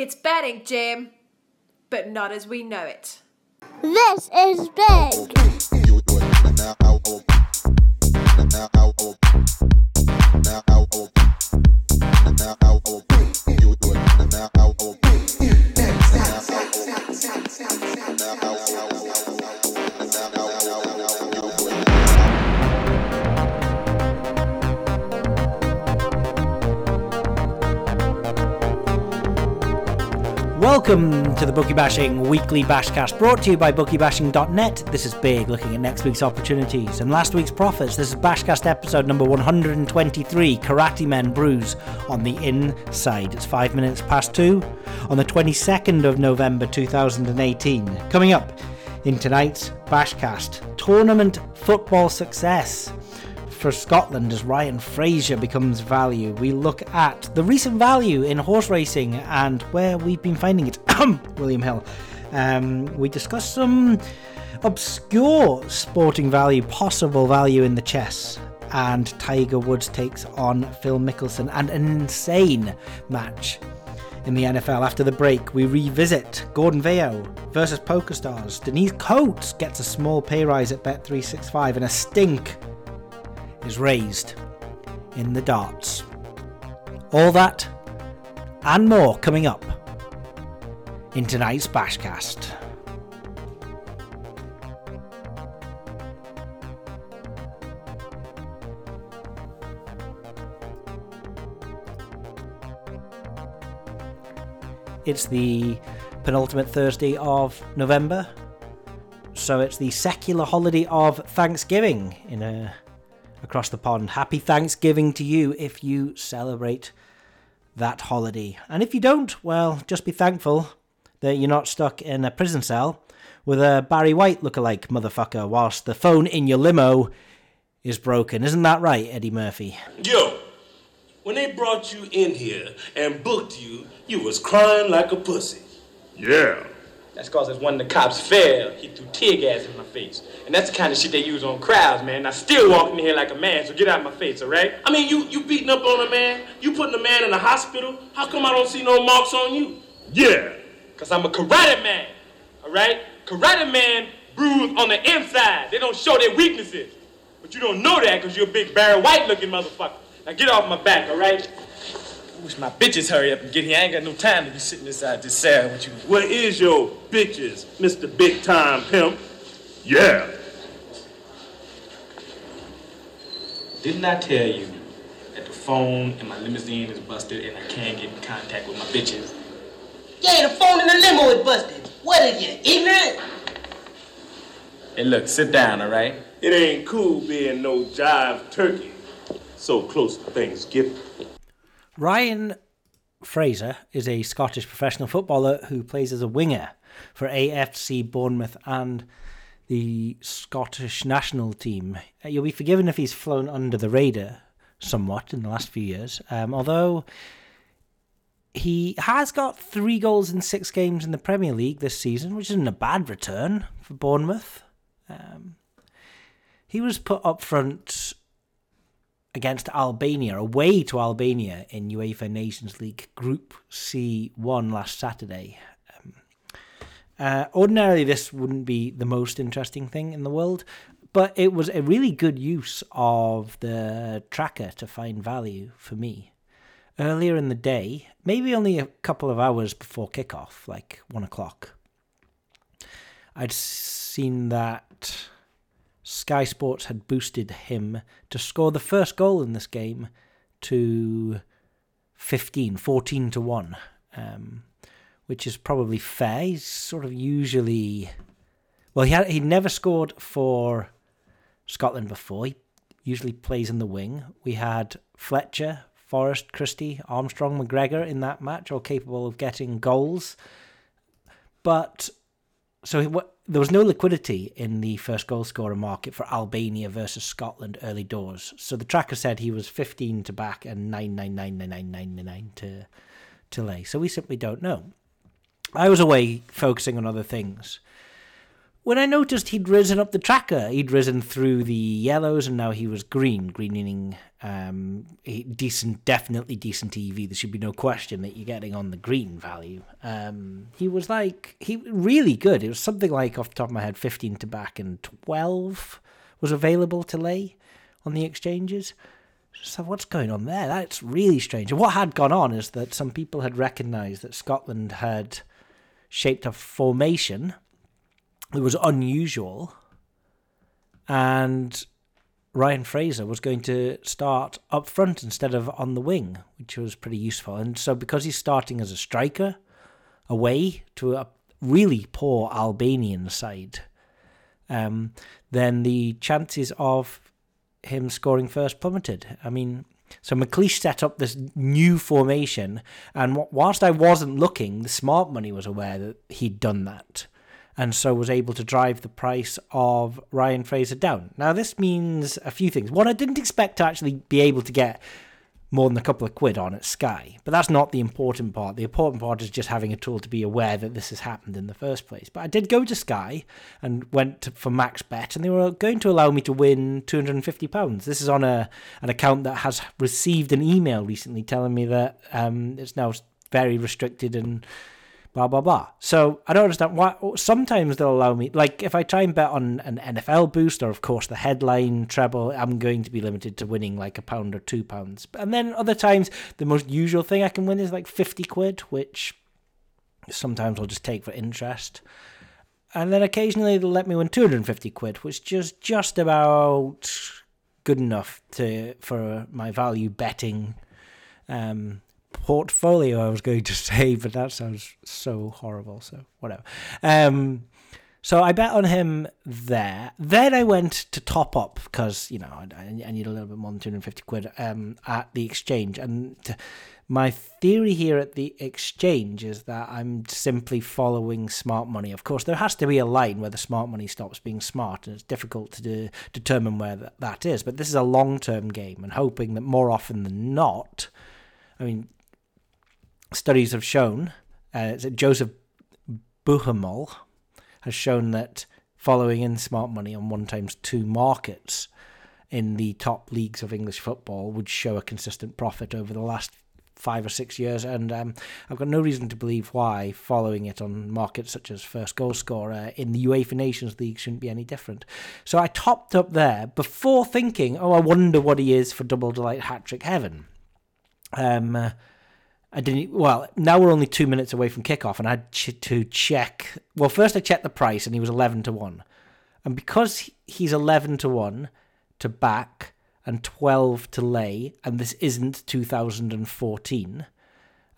It's betting, Jim, but not as we know it. This is big. Welcome to the Bookie Bashing Weekly Bashcast, brought to you by bookiebashing.net. This is Big, looking at next week's opportunities and last week's profits. This is Bashcast episode number 123, Karate Men Brews on the Inside. It's 5 minutes past two on the 22nd of November 2018. Coming up in tonight's Bashcast, tournament football success for Scotland as Ryan Fraser becomes value. We look at the recent value in horse racing and where we've been finding it. William Hill. We discuss some obscure sporting value, possible value in the chess, and Tiger Woods takes on Phil Mickelson and an insane match in the NFL. After the break, we revisit Gordon Vayo versus PokerStars. Denise Coates gets a small pay rise at Bet365 and a stink is raised in the darts. All that and more coming up in tonight's Bashcast. It's the penultimate Thursday of November, so it's the secular holiday of Thanksgiving in a across the pond. Happy Thanksgiving to you if you celebrate that holiday. And if you don't, well, just be thankful that you're not stuck in a prison cell with a Barry White lookalike motherfucker whilst the phone in your limo is broken. Isn't that right, Eddie Murphy? Yo, when they brought you in here and booked you, you was crying like a pussy. Yeah. That's cause as one of the cops fell, he threw tear gas in my face. And that's the kind of shit they use on crowds, man. And I still walk in here like a man, so get out of my face, all right? I mean, you beating up on a man, you putting a man in the hospital, how come I don't see no marks on you? Yeah. Cause I'm a karate man, all right? Karate man bruise on the inside. They don't show their weaknesses. But you don't know that cause you're a big Barry White looking motherfucker. Now get off my back, all right? I wish my bitches hurry up and get here. I ain't got no time to be sitting inside this cell with you. Where is your bitches, Mr. Big Time Pimp? Yeah. Didn't I tell you that the phone in my limousine is busted and I can't get in contact with my bitches? Yeah, the phone in the limo is busted. What are you, ignorant? Hey, look, sit down, all right? It ain't cool being no jive turkey so close to Thanksgiving. Ryan Fraser is a Scottish professional footballer who plays as a winger for AFC Bournemouth and the Scottish national team. You'll be forgiven if he's flown under the radar somewhat in the last few years, although he has got 3 goals in 6 games in the Premier League this season, which isn't a bad return for Bournemouth. He was put up front against Albania, away to Albania in UEFA Nations League Group C1 last Saturday. Ordinarily, this wouldn't be the most interesting thing in the world, but it was a really good use of the tracker to find value for me. Earlier in the day, maybe only a couple of hours before kickoff, like 1 o'clock, I'd seen that Sky Sports had boosted him to score the first goal in this game to 14 to 1, which is probably fair. He's sort of usually... Well, he never scored for Scotland before. He usually plays in the wing. We had Fletcher, Forrest, Christie, Armstrong, McGregor in that match, all capable of getting goals. But... So there was no liquidity in the first goal scorer market for Albania versus Scotland early doors. So the tracker said he was 15 to back and 9999999 to lay. So we simply don't know. I was away focusing on other things. when I noticed he'd risen up the tracker. He'd risen through the yellows, and now he was green. Green meaning decent, definitely decent EV. There should be no question that you're getting on the green value. He was like, he really good. It was something like, off the top of my head, 15 to back and 12 was available to lay on the exchanges. So what's going on there? That's really strange. And what had gone on is that some people had recognised that Scotland had shaped a formation that was unusual, and Ryan Fraser was going to start up front instead of on the wing, which was pretty useful. And so because he's starting as a striker away to a really poor Albanian side, then the chances of him scoring first plummeted. I mean, so McLeish set up this new formation, and whilst I wasn't looking, the smart money was aware that he'd done that, and so was able to drive the price of Ryan Fraser down. Now, this means a few things. One, I didn't expect to actually be able to get more than a couple of quid on at Sky, but that's not the important part. The important part is just having a tool to be aware that this has happened in the first place. But I did go to Sky and went for max bet, and they were going to allow me to win £250. This is on an account that has received an email recently telling me that it's now very restricted and blah blah blah. So I don't understand why sometimes they'll allow me, like if I try and bet on an NFL boost or of course the headline treble, I'm going to be limited to winning like £1 or £2. And then other times the most usual thing I can win is like 50 quid, which sometimes I'll just take for interest. And then occasionally they'll let me win 250 quid, which is just about good enough for my value betting portfolio, I was going to say, but that sounds so horrible, so whatever. So I bet on him there. Then I went to top up because, you know, I need a little bit more than 250 quid at the exchange. And my theory here at the exchange is that I'm simply following smart money. Of course, there has to be a line where the smart money stops being smart, and it's difficult to determine where that is. But this is a long-term game, and hoping that more often than not, I mean, studies have shown, Joseph Buchemol has shown that following in smart money on 1x2 markets in the top leagues of English football would show a consistent profit over the last 5 or 6 years, and I've got no reason to believe why following it on markets such as First Goal Scorer in the UEFA Nations League shouldn't be any different. So I topped up there before thinking, oh, I wonder what he is for Double Delight Hat Trick Heaven. Now we're only 2 minutes away from kickoff, and I had to check. Well, first I checked the price, and he was 11 to 1, and because he's 11 to 1 to back and 12 to lay, and this isn't 2014,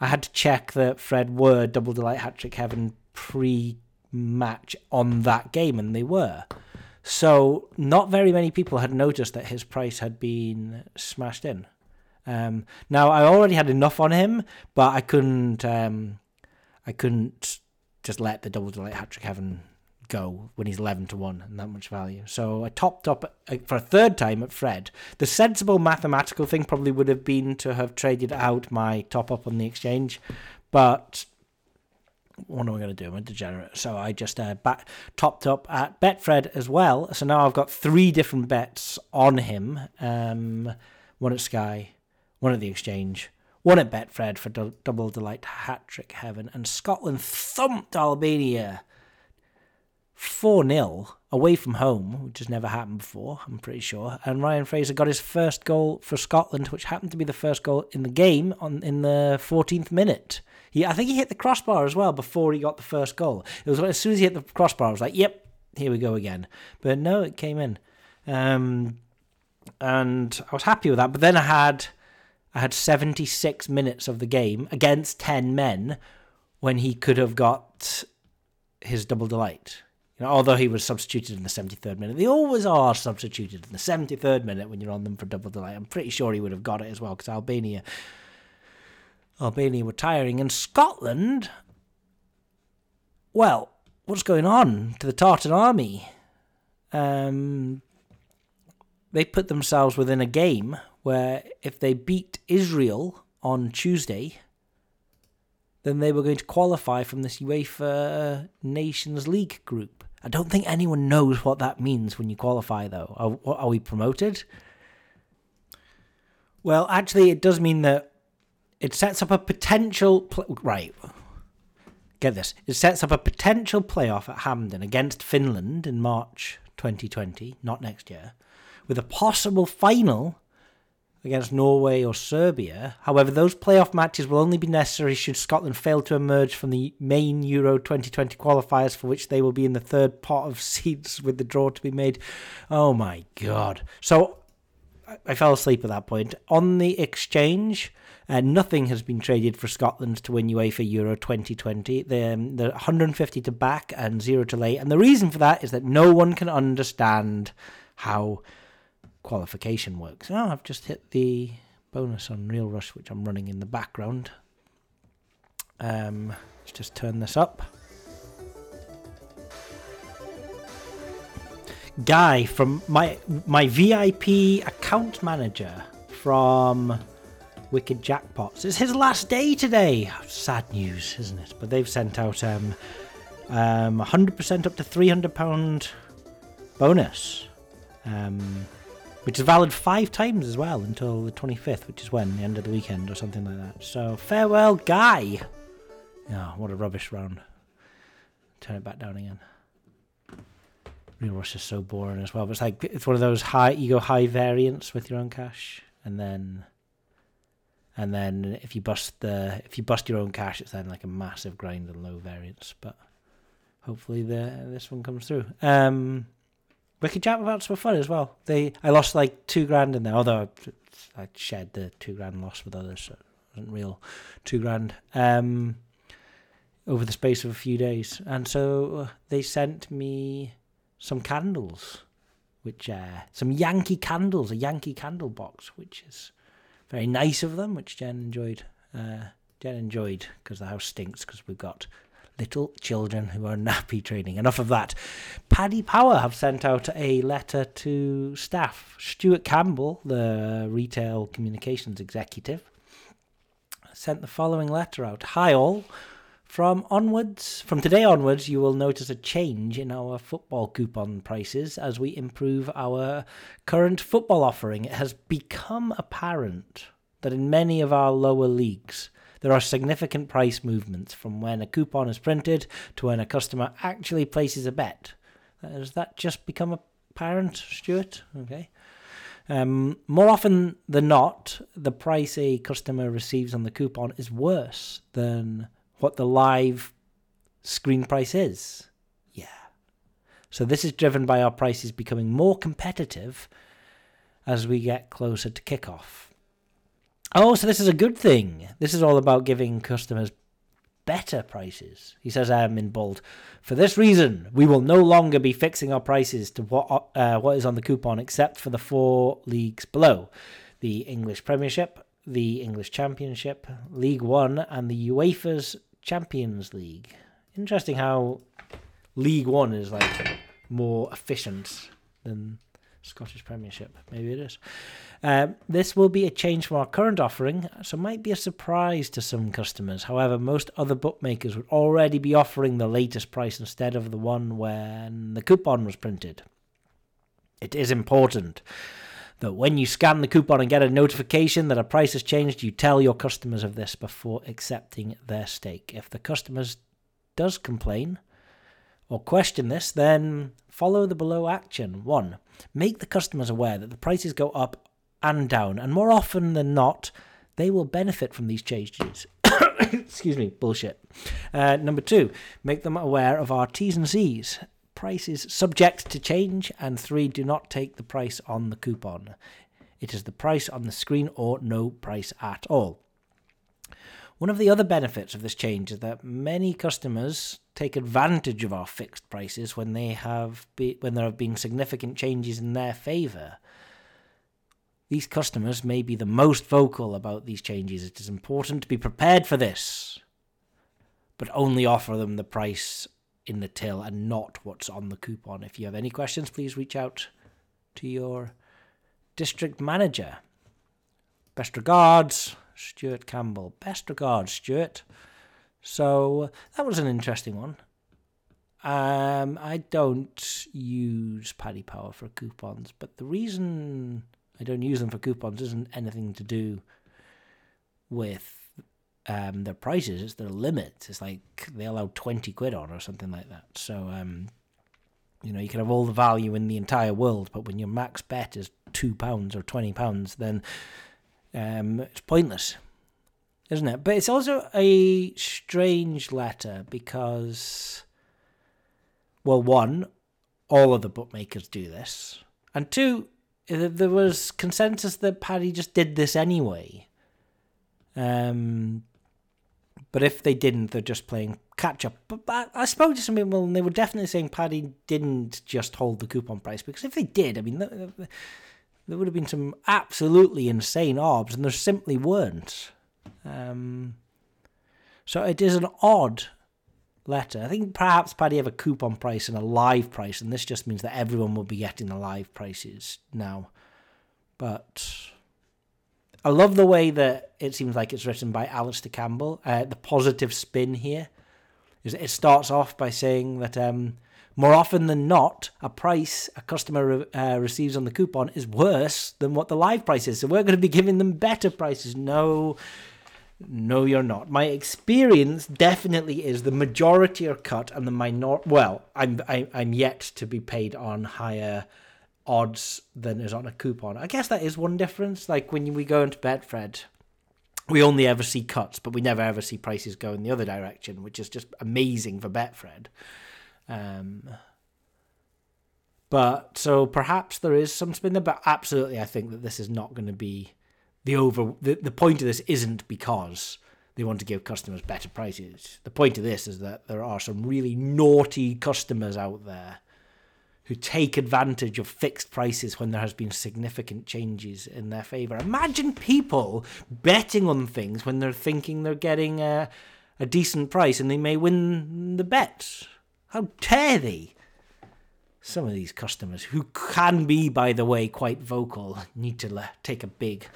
I had to check that Fred were Double Delight Hat Trick Heaven pre-match on that game, and they were. So not very many people had noticed that his price had been smashed in. Now I already had enough on him, but I couldn't just let the Double Delight Hat Trick Heaven go when he's 11 to 1 and that much value. So I topped up for a third time at Fred. The sensible mathematical thing probably would have been to have traded out my top up on the exchange, but what am I going to do? I'm a degenerate. So I just topped up at Betfred as well. So now I've got 3 different bets on him. One at Sky, one at the exchange, one at Betfred for Double Delight Hat Trick Heaven, and Scotland thumped Albania 4-0 away from home, which has never happened before, I'm pretty sure. And Ryan Fraser got his first goal for Scotland, which happened to be the first goal in the game in the 14th minute. I think he hit the crossbar as well before he got the first goal. It was as soon as he hit the crossbar, I was like, yep, here we go again. But no, it came in. And I was happy with that. But then I had 76 minutes of the game against 10 men when he could have got his Double Delight. You know, although he was substituted in the 73rd minute. They always are substituted in the 73rd minute when you're on them for Double Delight. I'm pretty sure he would have got it as well, because Albania were tiring. And Scotland, well, what's going on to the Tartan Army? They put themselves within a game where if they beat Israel on Tuesday, then they were going to qualify from this UEFA Nations League group. I don't think anyone knows what that means when you qualify, though. Are we promoted? Well, actually, it does mean that it sets up a potential... Right. Get this. It sets up a potential playoff at Hampden against Finland in March 2020, not next year, with a possible final against Norway or Serbia. However, those playoff matches will only be necessary should Scotland fail to emerge from the main Euro 2020 qualifiers, for which they will be in the third pot of seats with the draw to be made. Oh my God. So I fell asleep at that point. On the exchange, nothing has been traded for Scotland to win UEFA Euro 2020. They're 150 to back and 0 to lay. And the reason for that is that no one can understand how qualification works. Oh, I've just hit the bonus on Real Rush, which I'm running in the background. Let's just turn this up. Guy from my VIP account manager from Wicked Jackpots. It's his last day today. Sad news, isn't it? But they've sent out 100% up to £300 bonus. Which is valid 5 times as well until the 25th, which is when the end of the weekend or something like that. So farewell, Guy. Oh, what a rubbish round. Turn it back down again. Real Rush is so boring as well. But it's like it's one of those high you go high variance with your own cash, and then if you bust your own cash, it's then like a massive grind and low variance. But hopefully this one comes through. Wicked Jackpots were fun as well. I lost like £2,000 in there, although I shared the £2,000 loss with others, so it wasn't real £2,000 over the space of a few days. And so they sent me some candles, which some Yankee candles, a Yankee candle box, which is very nice of them, which Jen enjoyed. Jen enjoyed because the house stinks because we've got little children who are nappy training. Enough of that. Paddy Power have sent out a letter to staff. Stuart Campbell, the retail communications executive, sent the following letter out. Hi all. From today onwards, you will notice a change in our football coupon prices as we improve our current football offering. It has become apparent that in many of our lower leagues, there are significant price movements from when a coupon is printed to when a customer actually places a bet. Has that just become apparent, Stuart? Okay. More often than not, the price a customer receives on the coupon is worse than what the live screen price is. Yeah. So this is driven by our prices becoming more competitive as we get closer to kickoff. Oh, so this is a good thing. This is all about giving customers better prices. He says, in bold, for this reason, we will no longer be fixing our prices to what is on the coupon, except for the 4 leagues below. The English Premiership, the English Championship, League One, and the UEFA's Champions League. Interesting how League One is like more efficient than Scottish Premiership. Maybe it is. This will be a change from our current offering, so might be a surprise to some customers. However, most other bookmakers would already be offering the latest price instead of the one when the coupon was printed. It is important that when you scan the coupon and get a notification that a price has changed, you tell your customers of this before accepting their stake. If the customer does complain or question this, then follow the below action. 1. Make the customers aware that the prices go up and down, and more often than not, they will benefit from these changes. Excuse me, bullshit. 2, make them aware of our T's and C's. Prices subject to change. And 3, do not take the price on the coupon. It is the price on the screen or no price at all. One of the other benefits of this change is that many customers take advantage of our fixed prices when there have been significant changes in their favour. These customers may be the most vocal about these changes. It is important to be prepared for this, but only offer them the price in the till and not what's on the coupon. If you have any questions, please reach out to your district manager. Best regards, Stuart Campbell. Best regards, Stuart. So that was an interesting one. I don't use Paddy Power for coupons, but the reason I don't use them for coupons isn't anything to do with their prices. It's their limits. It's like they allow 20 quid on or something like that. So, you know, you can have all the value in the entire world, but when your max bet is £2 or £20, then it's pointless, isn't it? But it's also a strange letter because, well, one, all of the bookmakers do this, and two, there was consensus that Paddy just did this anyway. But if they didn't, they're just playing catch-up. But I spoke to some people, and they were definitely saying Paddy didn't just hold the coupon price, because if they did, I mean, there would have been some absolutely insane odds, and there simply weren't. So it is an odd letter. I think perhaps Paddy have a coupon price and a live price, and this just means that everyone will be getting the live prices now. But I love the way that it seems like it's written by Alistair Campbell. The positive spin here is it starts off by saying that more often than not, a price a customer receives on the coupon is worse than what the live price is. So we're going to be giving them better prices. No, you're not. My experience definitely is the majority are cut and the minority... Well, I'm yet to be paid on higher odds than is on a coupon. I guess that is one difference. Like when we go into Betfred, we only ever see cuts, but we never ever see prices go in the other direction, which is just amazing for Betfred. But so perhaps there is some spin there, but absolutely I think that this is not going to be the point of this isn't because they want to give customers better prices. The point of this is that there are some really naughty customers out there who take advantage of fixed prices when there has been significant changes in their favour. Imagine people betting on things when they're thinking they're getting a decent price and they may win the bet. How dare they? Some of these customers, who can be, by the way, quite vocal, need to take a big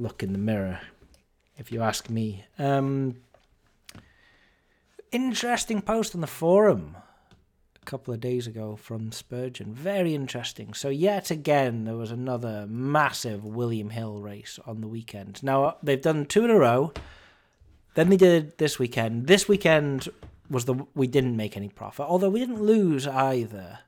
look in the mirror, if you ask me. Interesting post on the forum a couple of days ago from Spurgeon. Very interesting. So yet again, there was another massive William Hill race on the weekend. Now, they've done two in a row. Then they did this weekend. This weekend was we didn't make any profit, although we didn't lose either.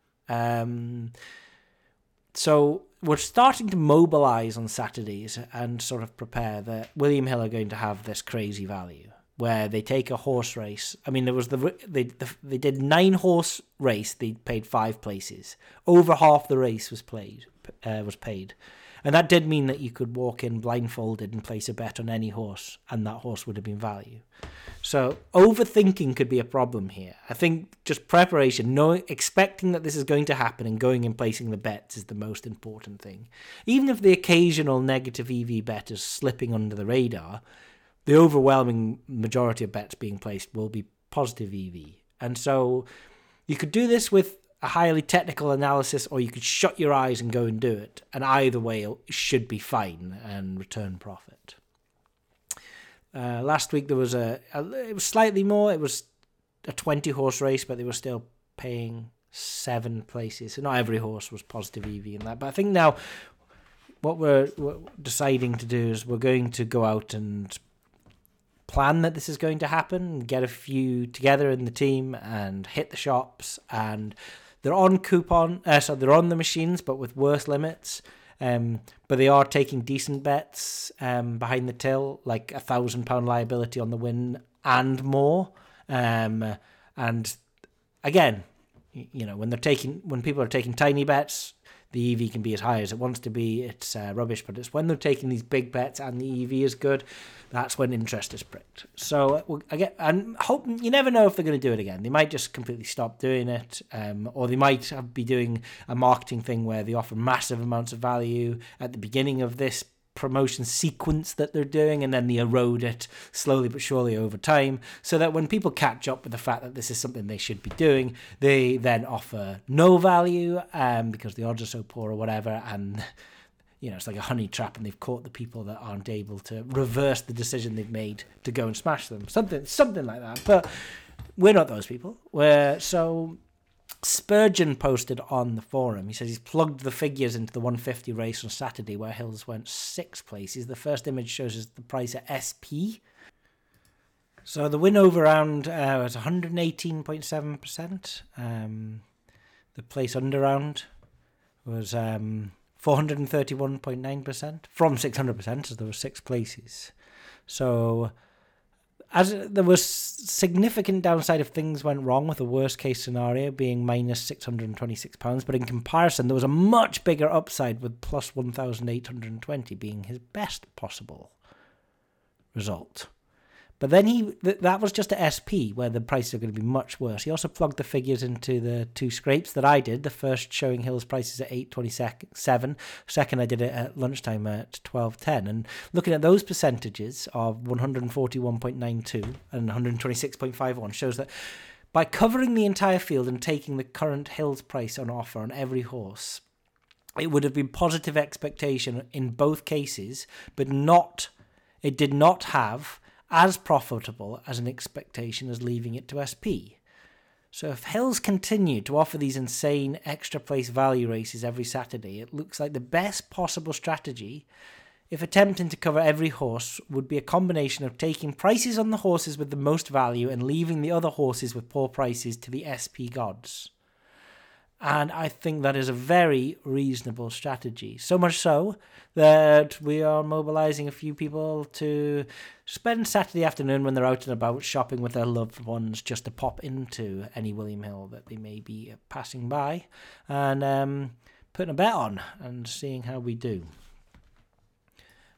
So we're starting to mobilise on Saturdays and sort of prepare that William Hill are going to have this crazy value where they take a horse race. I mean, there was they did 9-horse race. They paid 5 places. Over half the race was paid, and that did mean that you could walk in blindfolded and place a bet on any horse, and that horse would have been value. So overthinking could be a problem here. I think just preparation, knowing, expecting that this is going to happen and going and placing the bets is the most important thing. Even if the occasional negative EV bet is slipping under the radar, the overwhelming majority of bets being placed will be positive EV. And so you could do this with a highly technical analysis, or you could shut your eyes and go and do it. And either way, it should be fine and return profit. Last week there was it was slightly more. It was a 20-horse race, but they were still paying 7 places. So not every horse was positive EV in that. But I think now what we're deciding to do is we're going to go out and plan that this is going to happen, get a few together in the team and hit the shops. And they're on they're on the machines, but with worse limits. But they are taking decent bets behind the till, like a £1,000 liability on the win and more. And again, you know, when people are taking tiny bets, the EV can be as high as it wants to be. It's rubbish, but it's when they're taking these big bets and the EV is good, that's when interest is pricked. So again, and hope you never know if they're going to do it again. They might just completely stop doing it, or they might be doing a marketing thing where they offer massive amounts of value at the beginning of this promotion sequence that they're doing, and then they erode it slowly but surely over time, so that when people catch up with the fact that this is something they should be doing, they then offer no value because the odds are so poor or whatever, and you know, it's like a honey trap, and they've caught the people that aren't able to reverse the decision they've made to go and smash them, something like that. But We're not those people. So Spurgeon posted on the forum. He says he's plugged the figures into the 150 race on Saturday where Hills went 6 places. The first image shows us the price at SP. So the win over round was 118.7%. The place under round was 431.9% from 600%, so there were 6 places. So as there was significant downside if things went wrong, with the worst case scenario being minus £626, but in comparison there was a much bigger upside with plus 1,820 being his best possible result. But then that was just at SP, where the prices are going to be much worse. He also plugged the figures into the 2 scrapes that I did, the first showing Hill's prices at 8.27, second I did it at lunchtime at 12.10. And looking at those percentages of 141.92 and 126.51 shows that by covering the entire field and taking the current Hill's price on offer on every horse, it would have been positive expectation in both cases, but it did not have as profitable as an expectation as leaving it to SP. So if Hills continue to offer these insane extra place value races every Saturday, it looks like the best possible strategy, if attempting to cover every horse, would be a combination of taking prices on the horses with the most value and leaving the other horses with poor prices to the SP gods. And I think that is a very reasonable strategy. So much so that we are mobilizing a few people to spend Saturday afternoon when they're out and about shopping with their loved ones just to pop into any William Hill that they may be passing by and putting a bet on and seeing how we do.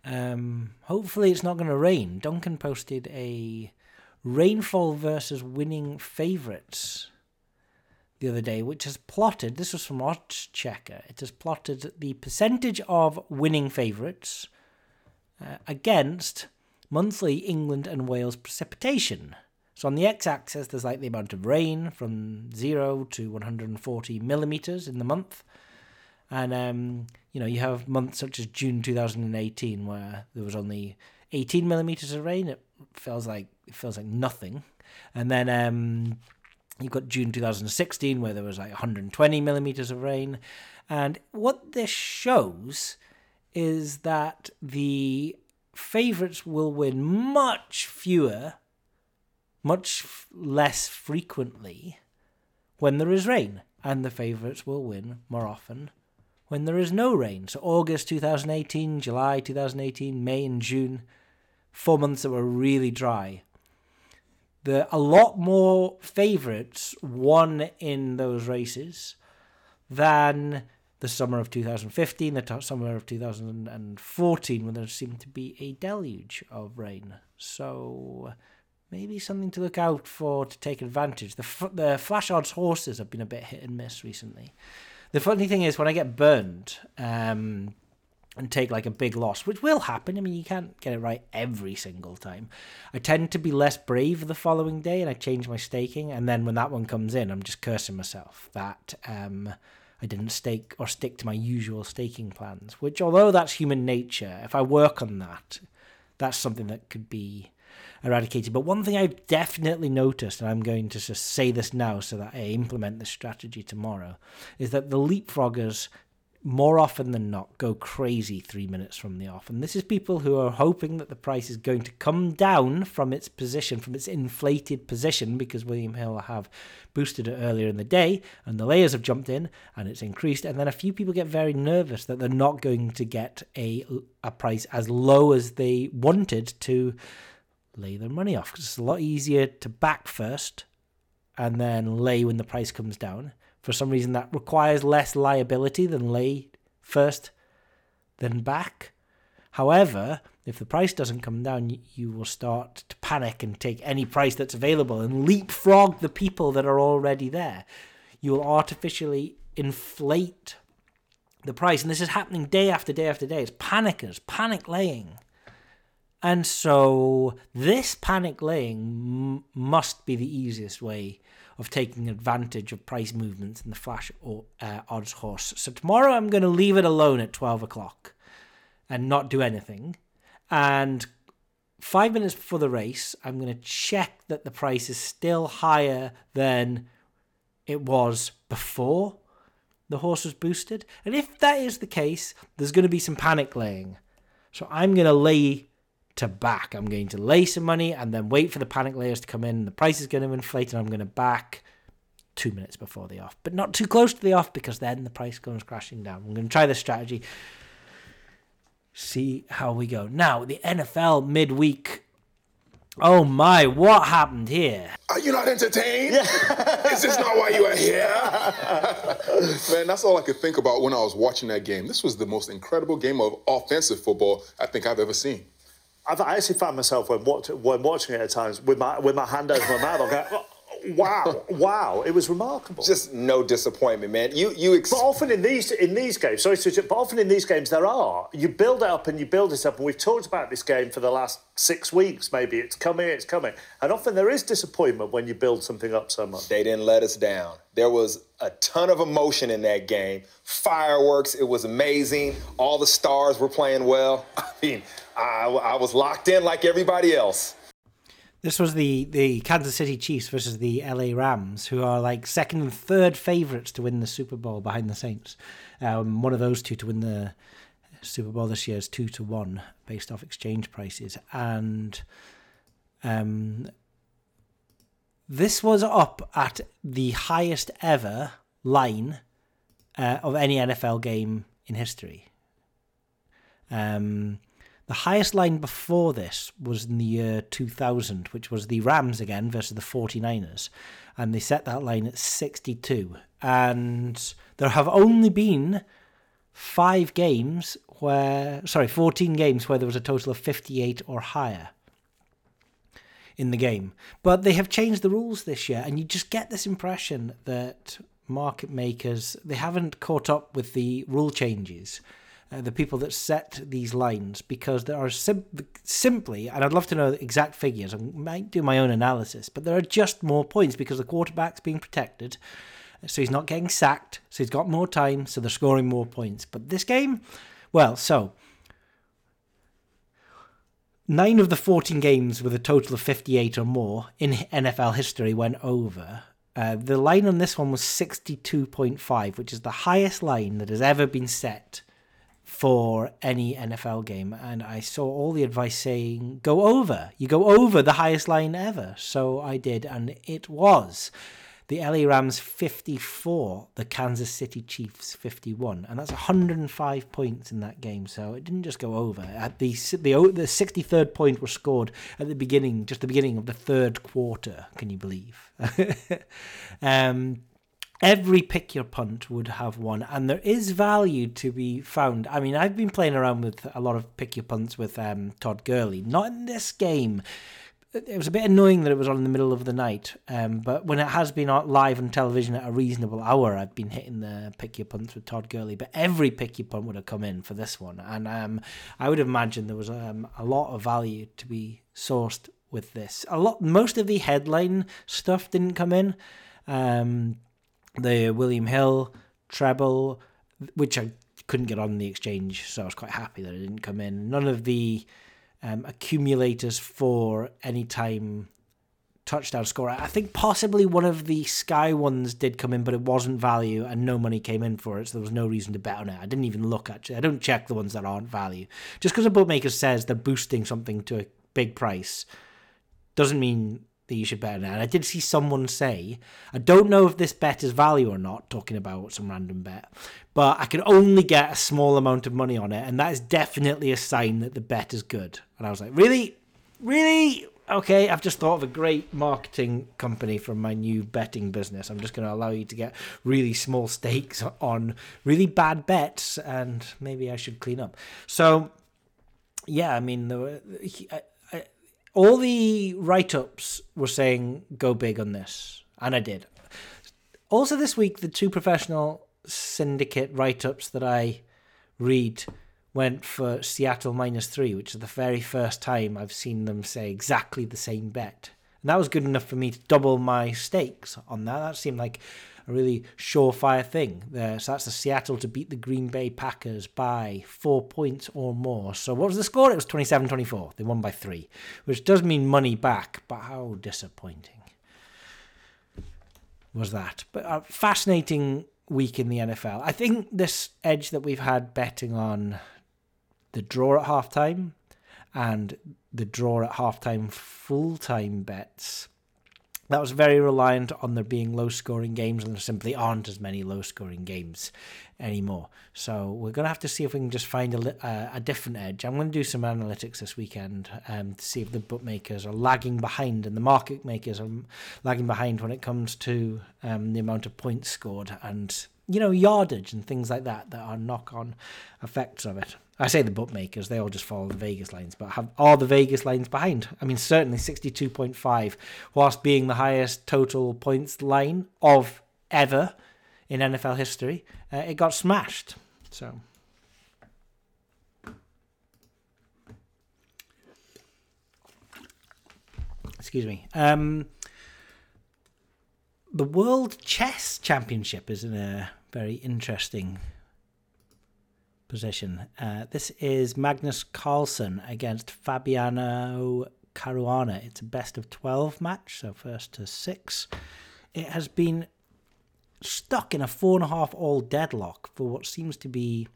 Hopefully it's not going to rain. Duncan posted a rainfall versus winning favorites the other day, which has plotted, this was from Odds Checker, it has plotted the percentage of winning favourites against monthly England and Wales precipitation. So on the x-axis there's like the amount of rain from 0 to 140 millimetres in the month, and you have months such as June 2018 where there was only 18 millimetres of rain. It feels like nothing. And then you've got June 2016 where there was like 120 millimetres of rain. And what this shows is that the favourites will win much less frequently when there is rain. And the favourites will win more often when there is no rain. So August 2018, July 2018, May and June, 4 months that were really dry. A lot more favourites won in those races than the summer of 2015, the summer of 2014, when there seemed to be a deluge of rain. So maybe something to look out for to take advantage. The Flash Odds horses have been a bit hit and miss recently. The funny thing is, when I get burned and take like a big loss, which will happen. I mean, you can't get it right every single time. I tend to be less brave the following day, and I change my staking. And then when that one comes in, I'm just cursing myself that I didn't stake or stick to my usual staking plans, which, although that's human nature, if I work on that, that's something that could be eradicated. But one thing I've definitely noticed, and I'm going to just say this now so that I implement this strategy tomorrow, is that the leapfroggers more often than not go crazy 3 minutes from the off. And this is people who are hoping that the price is going to come down from its position, from its inflated position, because William Hill have boosted it earlier in the day and the layers have jumped in and it's increased. And then a few people get very nervous that they're not going to get a price as low as they wanted to lay their money off, because it's a lot easier to back first and then lay when the price comes down. For some reason, that requires less liability than lay first, then back. However, if the price doesn't come down, you will start to panic and take any price that's available and leapfrog the people that are already there. You will artificially inflate the price. And this is happening day after day after day. It's panickers, panic laying. And so this panic laying must be the easiest way of taking advantage of price movements in the Flash Odds horse. So tomorrow I'm going to leave it alone at 12 o'clock and not do anything and 5 minutes before the race, I'm going to check that the price is still higher than it was before the horse was boosted. And if that is the case, there's going to be some panic laying. So I'm going to lay to back. I'm going to lay some money and then wait for the panic layers to come in. The price is going to inflate and I'm going to back 2 minutes before the off, but not too close to the off because then the price comes crashing down. I'm going to try this strategy. See how we go. Now, the NFL midweek. Oh my, what happened here? Are you not entertained? Yeah. Is this not why you are here? Man, that's all I could think about when I was watching that game. This was the most incredible game of offensive football I think I've ever seen. I actually found myself when watching it at times with my hand over my mouth. I'm going, Wow! It was remarkable. Just no disappointment, man. But often in these games, there are. You build it up and you build it up, and we've talked about this game for the last 6 weeks. Maybe it's coming, and often there is disappointment when you build something up so much. They didn't let us down. There was a ton of emotion in that game. Fireworks. It was amazing. All the stars were playing well. I mean, I was locked in like everybody else. This was the Kansas City Chiefs versus the LA Rams, who are like second and third favourites to win the Super Bowl behind the Saints. One of those two to win the Super Bowl this year is 2-1 based off exchange prices. And this was up at the highest ever line of any NFL game in history. The highest line before this was in the year 2000, which was the Rams again versus the 49ers. And they set that line at 62. And there have only been 14 games where there was a total of 58 or higher in the game. But they have changed the rules this year. And you just get this impression that market makers, they haven't caught up with the rule changes. The people that set these lines, because there are simply, and I'd love to know the exact figures, I might do my own analysis, but there are just more points because the quarterback's being protected, so he's not getting sacked, so he's got more time, so they're scoring more points. But this game, 9 of the 14 games with a total of 58 or more in NFL history went over. The line on this one was 62.5, which is the highest line that has ever been set for any NFL game, and I saw all the advice saying go over the highest line ever, so I did, and it was the LA Rams 54, the Kansas City Chiefs 51, and that's 105 points in that game. So it didn't just go over. At the 63rd point was scored at the beginning of the third quarter. Can you believe? Every pick your punt would have one, and there is value to be found. I mean, I've been playing around with a lot of pick your punts with Todd Gurley. Not in this game. It was a bit annoying that it was on in the middle of the night, but when it has been live on television at a reasonable hour, I've been hitting the pick your punts with Todd Gurley, but every pick your punt would have come in for this one, and I would imagine there was a lot of value to be sourced with this. Most of the headline stuff didn't come in. The William Hill treble, which I couldn't get on the exchange, so I was quite happy that it didn't come in. None of the accumulators for any time touchdown scorer. I think possibly one of the Sky ones did come in, but it wasn't value and no money came in for it, so there was no reason to bet on it. I didn't even look, actually. I don't check the ones that aren't value. Just because a bookmaker says they're boosting something to a big price doesn't mean that you should bet on it. And I did see someone say, I don't know if this bet is value or not, talking about some random bet, but I can only get a small amount of money on it, and that is definitely a sign that the bet is good. And I was like, really? Really? Okay, I've just thought of a great marketing company from my new betting business. I'm just going to allow you to get really small stakes on really bad bets, and maybe I should clean up. So, yeah, I mean, all the write-ups were saying, go big on this, and I did. Also this week, the two professional syndicate write-ups that I read went for Seattle -3, which is the very first time I've seen them say exactly the same bet And that was good enough for me to double my stakes on that. That seemed like a really surefire thing there. So that's the Seattle to beat the Green Bay Packers by 4 points or more. So what was the score? It was 27-24. They won by 3, which does mean money back, but how disappointing was that? But a fascinating week in the NFL. I think this edge that we've had betting on the draw at halftime and the draw at halftime full-time bets, that was very reliant on there being low-scoring games, and there simply aren't as many low-scoring games anymore. So we're going to have to see if we can just find a different edge. I'm going to do some analytics this weekend to see if the bookmakers are lagging behind and the market makers are lagging behind when it comes to the amount of points scored and, you know, yardage and things like that that are knock-on effects of it. I say the bookmakers, they all just follow the Vegas lines, but are the Vegas lines behind? I mean, certainly 62.5, whilst being the highest total points line of ever in NFL history, it got smashed. So, excuse me. The World Chess Championship is in a very interesting position. This is Magnus Carlsen against Fabiano Caruana. It's a best of 12 match, so first to 6. It has been stuck in a 4.5 all deadlock for what seems to be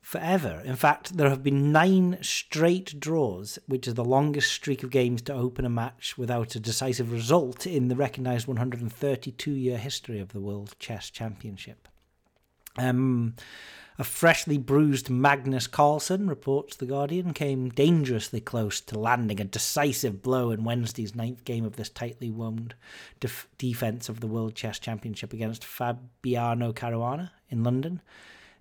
forever. In fact, there have been 9 straight draws, which is the longest streak of games to open a match without a decisive result in the recognised 132-year history of the World Chess Championship. A freshly bruised Magnus Carlsen, reports The Guardian, came dangerously close to landing a decisive blow in Wednesday's 9th game of this tightly wound defence of the World Chess Championship against Fabiano Caruana in London,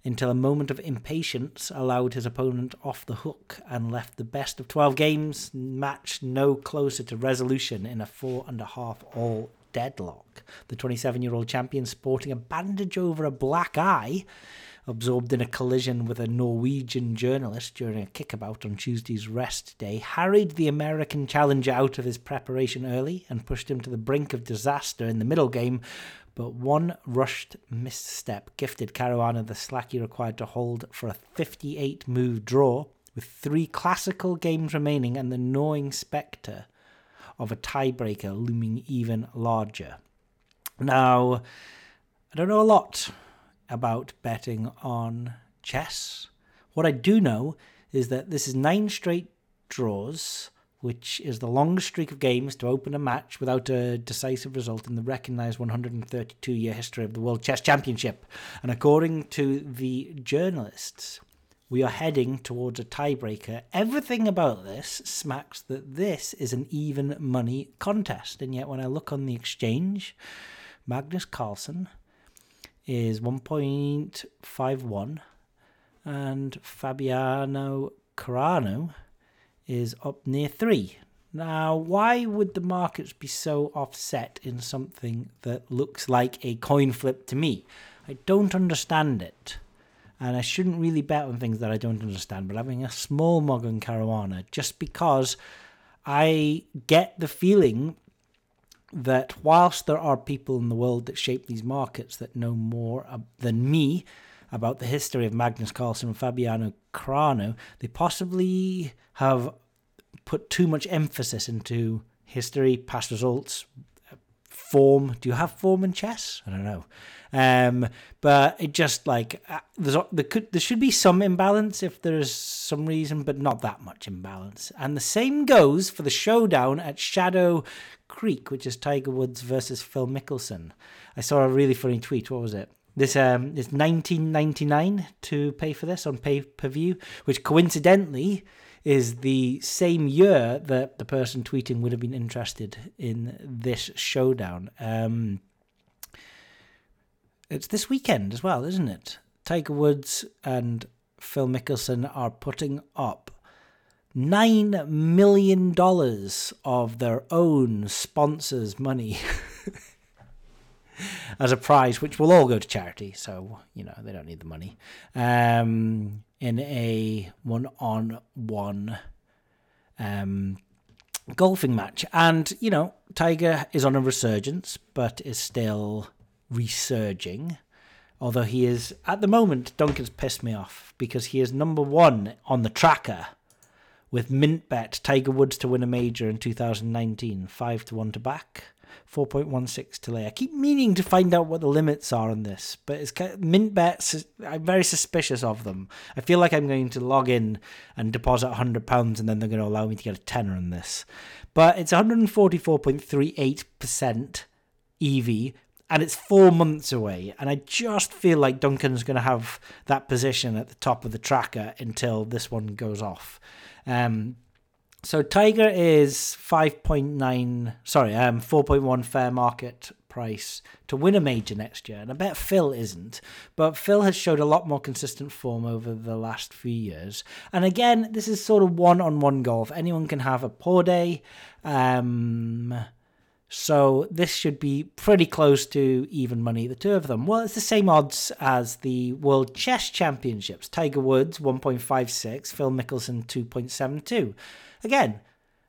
until a moment of impatience allowed his opponent off the hook and left the best of 12 games match no closer to resolution in a 4.5 all deadlock. The 27-year-old champion, sporting a bandage over a black eye, absorbed in a collision with a Norwegian journalist during a kickabout on Tuesday's rest day, harried the American challenger out of his preparation early and pushed him to the brink of disaster in the middle game, but one rushed misstep gifted Caruana the slack he required to hold for a 58-move draw, with 3 classical games remaining and the gnawing spectre of a tiebreaker looming even larger. Now, I don't know a lot about betting on chess. What I do know is that this is 9 straight draws, which is the longest streak of games to open a match without a decisive result in the recognised 132-year history of the World Chess Championship. And according to the journalists, we are heading towards a tiebreaker. Everything about this smacks that this is an even money contest. And yet when I look on the exchange, Magnus Carlsen is 1.51 and Fabiano Caruana is up near 3. Now, why would the markets be so offset in something that looks like a coin flip to me? I don't understand it. And I shouldn't really bet on things that I don't understand, but having a small mug on Caruana, just because I get the feeling that whilst there are people in the world that shape these markets that know more than me about the history of Magnus Carlsen and Fabiano Caruana, they possibly have put too much emphasis into history, past results, form. Do you have form in chess? I don't know. But it just like, there should be some imbalance if there's some reason, but not that much imbalance. And the same goes for the showdown at Shadow Creek, which is Tiger Woods versus Phil Mickelson. I saw a really funny tweet. What was it? This is $19.99 to pay for this on pay-per-view, which coincidentally is the same year that the person tweeting would have been interested in this showdown. It's this weekend as well, isn't it? Tiger Woods and Phil Mickelson are putting up $9 million of their own sponsors' money as a prize, which will all go to charity. So, you know, they don't need the money. In a one-on-one golfing match. And, you know, Tiger is on a resurgence, but is still resurging. Although he is, at the moment, Duncan's pissed me off because he is number one on the tracker with mint bet Tiger Woods to win a major in 2019, 5-1 to back, 4.16 to lay. I keep meaning to find out what the limits are on this, but it's kind of, mint bets, I'm very suspicious of them. I feel like I'm going to log in and deposit £100 and then they're going to allow me to get a tenner on this. But it's 144.38% EV and it's 4 months away, and I just feel like Duncan's going to have that position at the top of the tracker until this one goes off. So Tiger is 4.1 fair market price to win a major next year. And I bet Phil isn't. But Phil has showed a lot more consistent form over the last few years. And again, this is sort of one-on-one golf. Anyone can have a poor day. So this should be pretty close to even money, the two of them. Well, it's the same odds as the World Chess Championships. Tiger Woods, 1.56, Phil Mickelson, 2.72. Again,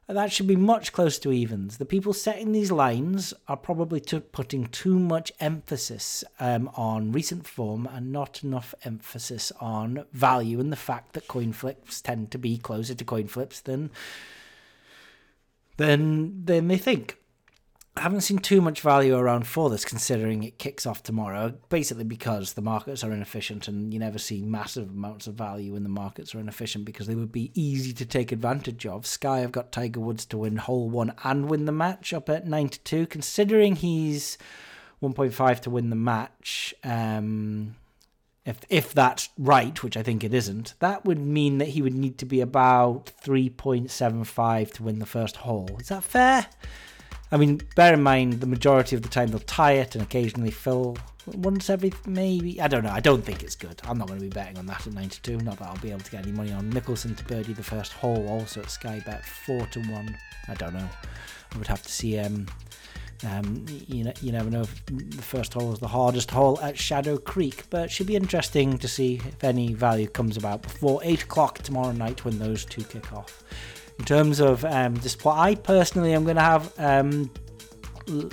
that should be much close to evens. The people setting these lines are probably putting too much emphasis on recent form and not enough emphasis on value and the fact that coin flips tend to be closer to coin flips than they think. I haven't seen too much value around for this, considering it kicks off tomorrow, basically because the markets are inefficient and you never see massive amounts of value when the markets are inefficient because they would be easy to take advantage of. Sky have got Tiger Woods to win hole one and win the match up at 9-2, considering he's 1.5 to win the match. If that's right, which I think it isn't, that would mean that he would need to be about 3.75 to win the first hole. Is that fair? I mean, bear in mind, the majority of the time they'll tie it and occasionally fill once every, maybe. I don't know. I don't think it's good. I'm not going to be betting on that at 9-2. Not that I'll be able to get any money on Mickelson to birdie the first hole. Also at Sky Bet, 4-1. I don't know. I would have to see. You never know if the first hole is the hardest hole at Shadow Creek. But it should be interesting to see if any value comes about before 8 o'clock tomorrow night when those two kick off. In terms of just what I personally am going to have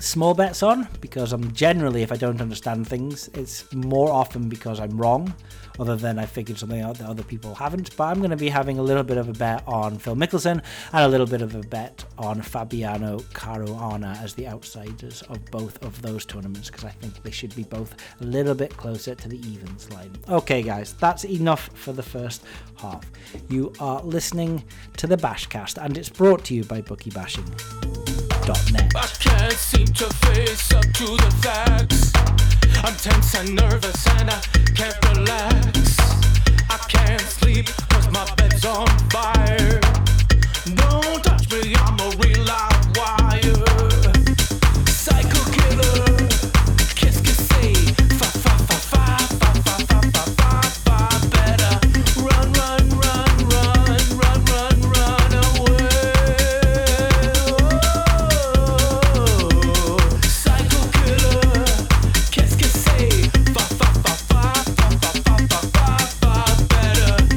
small bets on, because I'm generally, if I don't understand things, it's more often because I'm wrong, other than I figured something out that other people haven't. But I'm going to be having a little bit of a bet on Phil Mickelson and a little bit of a bet on Fabiano Caruana as the outsiders of both of those tournaments, because I think they should be both a little bit closer to the evens line. Okay, guys, that's enough for the first half. You are listening to the Bashcast, and it's brought to you by BookieBashing.net. I can't seem to face up to the facts. I'm tense and nervous and I can't relax. I can't sleep cause my bed's on fire. Don't touch me, I'm a real live wire. Psycho killer. Qu'est-ce que c'est? Fa fa fa fa fa fa fa fa fa fa. Better run, run, run, run, run, run, run away. Oh, psycho killer. Qu'est-ce que c'est? Fa fa fa fa fa fa fa fa fa. Better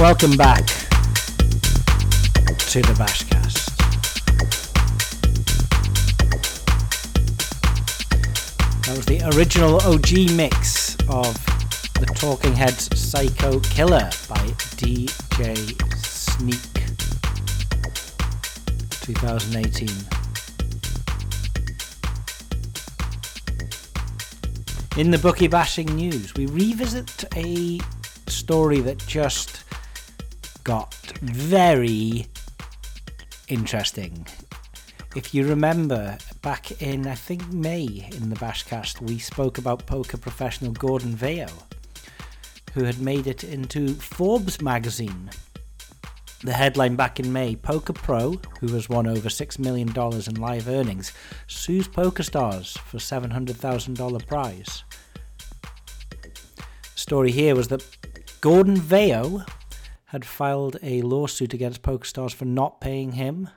Welcome back to the Bashcast. That was the original OG mix of the Talking Heads Psycho Killer by DJ Sneak, 2018. In the bookie bashing news, we revisit a story that just got very interesting. If you remember, back in, I think, May in the Bashcast, we spoke about poker professional Gordon Vayo, who had made it into Forbes magazine. The headline back in May: Poker Pro, who has won over $6 million in live earnings, sues PokerStars for $700,000 prize. Story here was that Gordon Vayo had filed a lawsuit against PokerStars for not paying him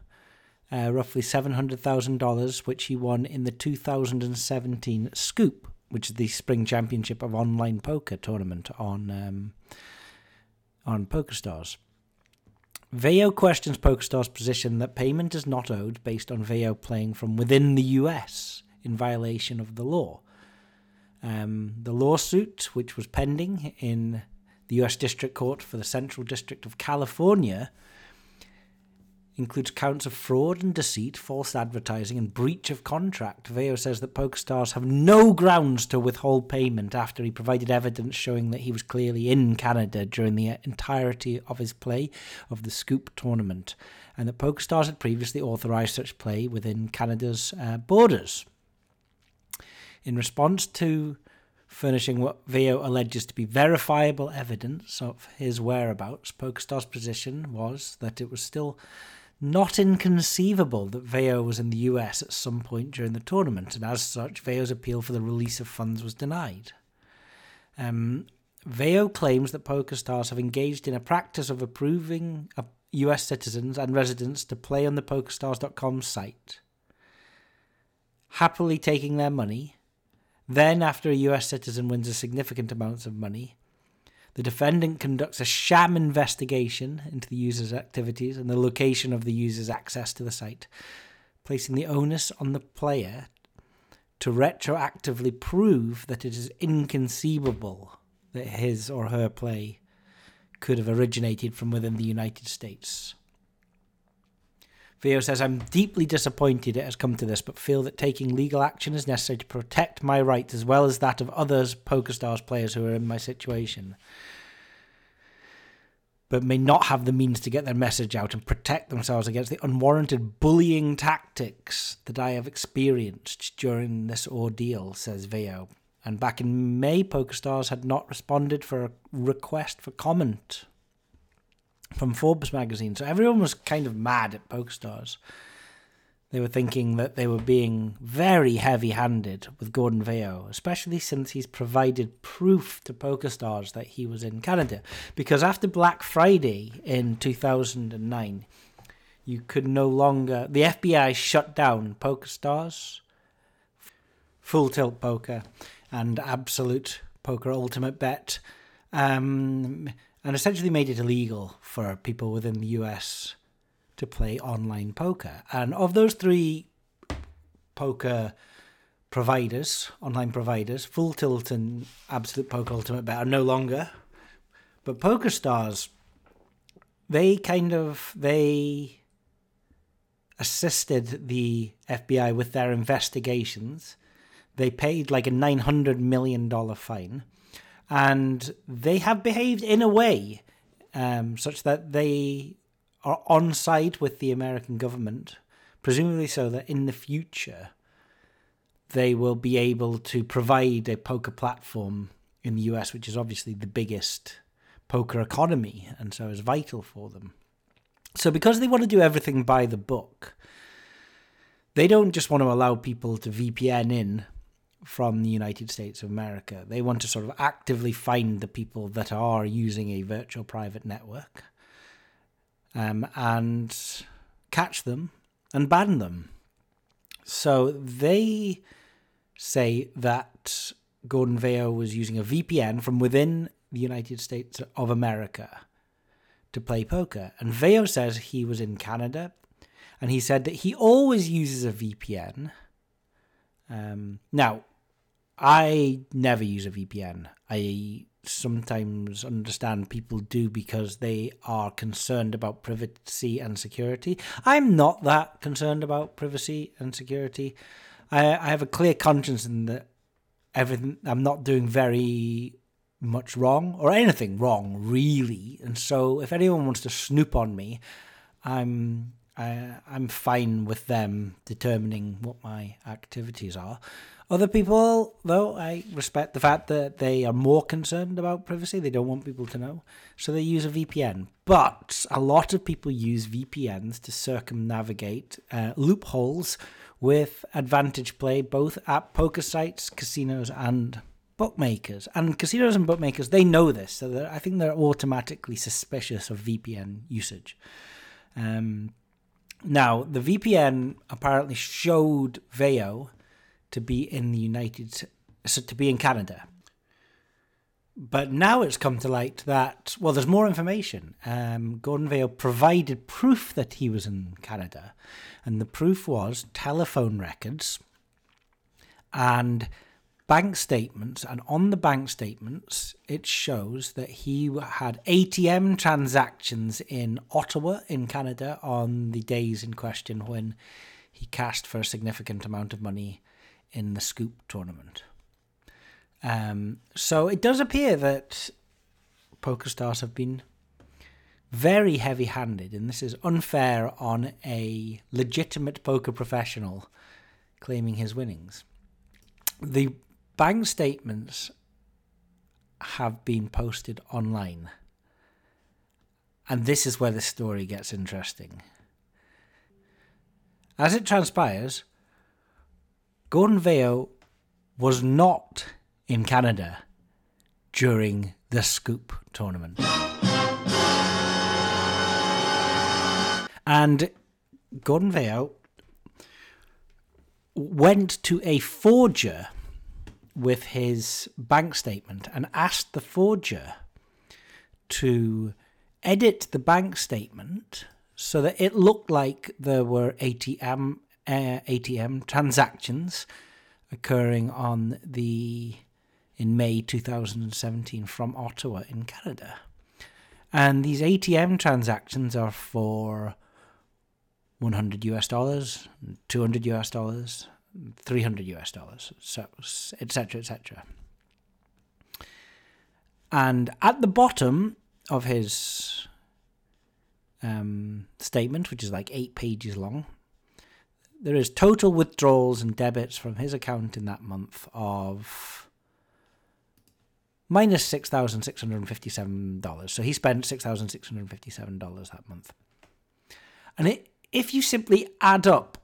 roughly $700,000, which he won in the 2017 Scoop, which is the Spring Championship of Online Poker tournament on PokerStars. Vayo questions PokerStars' position that payment is not owed based on Vayo playing from within the US in violation of the law. The lawsuit, which was pending in the US District Court for the Central District of California, includes counts of fraud and deceit, false advertising, and breach of contract. Vayo says that PokerStars have no grounds to withhold payment after he provided evidence showing that he was clearly in Canada during the entirety of his play of the Scoop tournament, and that PokerStars had previously authorised such play within Canada's borders. In response to furnishing what Vayo alleges to be verifiable evidence of his whereabouts, PokerStars' position was that it was still not inconceivable that Vayo was in the US at some point during the tournament, and as such, Vayo's appeal for the release of funds was denied. Vayo claims that PokerStars have engaged in a practice of approving US citizens and residents to play on the PokerStars.com site, happily taking their money. Then, after a US citizen wins a significant amount of money, the defendant conducts a sham investigation into the user's activities and the location of the user's access to the site, placing the onus on the player to retroactively prove that it is inconceivable that his or her play could have originated from within the United States. Vayo says, "I'm deeply disappointed it has come to this, but feel that taking legal action is necessary to protect my rights as well as that of others PokerStars players who are in my situation, but may not have the means to get their message out and protect themselves against the unwarranted bullying tactics that I have experienced during this ordeal," says Vayo. And back in May, PokerStars had not responded for a request for comment from Forbes magazine. So everyone was kind of mad at PokerStars. They were thinking that they were being very heavy-handed with Gordon Vayo, especially since he's provided proof to PokerStars that he was in Canada. Because after Black Friday in 2009, you could no longer... The FBI shut down PokerStars, Full Tilt Poker, and Absolute Poker Ultimate Bet, and essentially made it illegal for people within the US to play online poker. And of those three poker providers, online providers, Full Tilt and Absolute Poker Ultimate Bet are no longer. But PokerStars, they assisted the FBI with their investigations. They paid like a $900 million fine. And they have behaved in a way such that they are on side with the American government, presumably so that in the future they will be able to provide a poker platform in the US, which is obviously the biggest poker economy and so is vital for them. So because they want to do everything by the book, they don't just want to allow people to VPN in from the United States of America. They want to sort of actively find the people that are using a virtual private network and catch them and ban them. So they say that Gordon Vayo was using a VPN from within the United States of America to play poker. And Vayo says he was in Canada, and he said that he always uses a VPN. Now, I never use a VPN. I sometimes understand people do because they are concerned about privacy and security. I'm not that concerned about privacy and security. I have a clear conscience in that everything I'm not doing very much wrong or anything wrong, really. And so if anyone wants to snoop on me, I'm fine with them determining what my activities are. Other people, though, I respect the fact that they are more concerned about privacy. They don't want people to know, so they use a VPN. But a lot of people use VPNs to circumnavigate loopholes with advantage play, both at poker sites, casinos, and bookmakers. And casinos and bookmakers, they know this, so I think they're automatically suspicious of VPN usage. Now, the VPN apparently showed Vayo to be in the Canada. But now it's come to light that, well, there's more information. Gordon Vayo provided proof that he was in Canada, and the proof was telephone records and bank statements. And on the bank statements, it shows that he had ATM transactions in Ottawa in Canada on the days in question when he cashed for a significant amount of money in the Scoop tournament. So it does appear that PokerStars have been very heavy-handed, and this is unfair on a legitimate poker professional claiming his winnings. The bank statements have been posted online, and this is where the story gets interesting. As it transpires, Gordon Vayo was not in Canada during the Scoop tournament. And Gordon Vayo went to a forger with his bank statement and asked the forger to edit the bank statement so that it looked like there were ATM transactions occurring in May 2017 from Ottawa in Canada. And these ATM transactions are for $100 US, $200 US, $300 US, so etc. And at the bottom of his statement, which is like 8 pages long, there is total withdrawals and debits from his account in that month of minus $6,657. So he spent $6,657 that month. And if you simply add up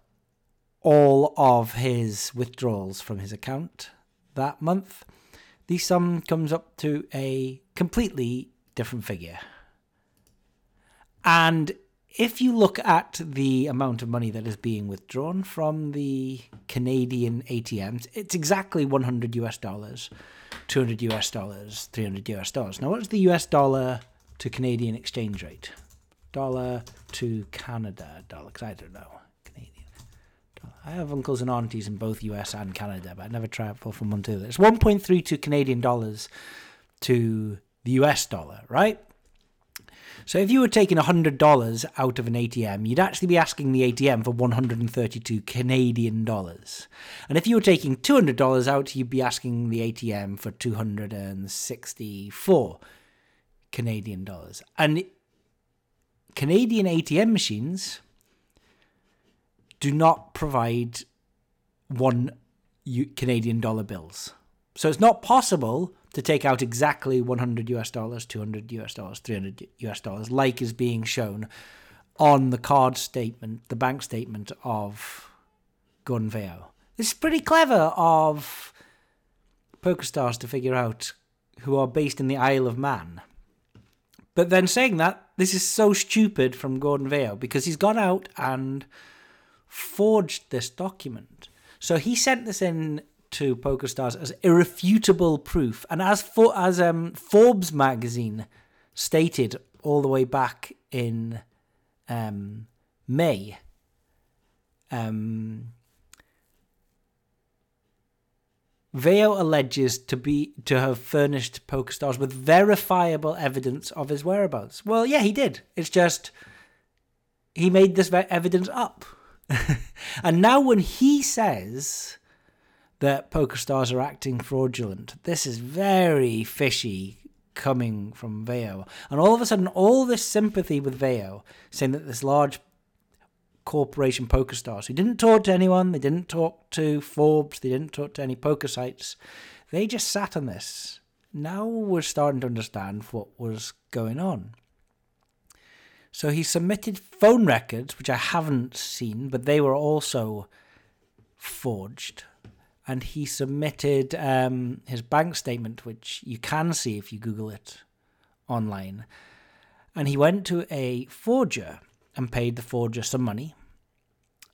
all of his withdrawals from his account that month, the sum comes up to a completely different figure. And if you look at the amount of money that is being withdrawn from the Canadian ATMs, it's exactly $100 US, $200 US, $300 US. Now, what's the US dollar to Canadian exchange rate? Dollar to Canada dollar, because I don't know. Canadian dollar. I have uncles and aunties in both US and Canada, but I never try it from one to the other. It's 1.32 Canadian dollars to the US dollar, right? So if you were taking $100 out of an ATM, you'd actually be asking the ATM for 132 Canadian dollars. And if you were taking $200 out, you'd be asking the ATM for 264 Canadian dollars. And Canadian ATM machines do not provide Canadian dollar bills. So it's not possible to take out exactly $100 US, $200 US, $300 US, like is being shown on the card statement, the bank statement of Gordon Vayo. It's pretty clever of PokerStars to figure out, who are based in the Isle of Man. But then saying that, this is so stupid from Gordon Vayo, because he's gone out and forged this document. So he sent this in to PokerStars as irrefutable proof, and as Forbes magazine stated all the way back in May. Vayo alleges to have furnished PokerStars with verifiable evidence of his whereabouts. Well, yeah, he did. It's just he made this evidence up. And now when he says that PokerStars are acting fraudulent, this is very fishy coming from Vayo. And all of a sudden, all this sympathy with Vayo, saying that this large corporation PokerStars, who didn't talk to anyone, they didn't talk to Forbes, they didn't talk to any poker sites, they just sat on this. Now we're starting to understand what was going on. So he submitted phone records, which I haven't seen, but they were also forged. And he submitted his bank statement, which you can see if you Google it online. And he went to a forger and paid the forger some money.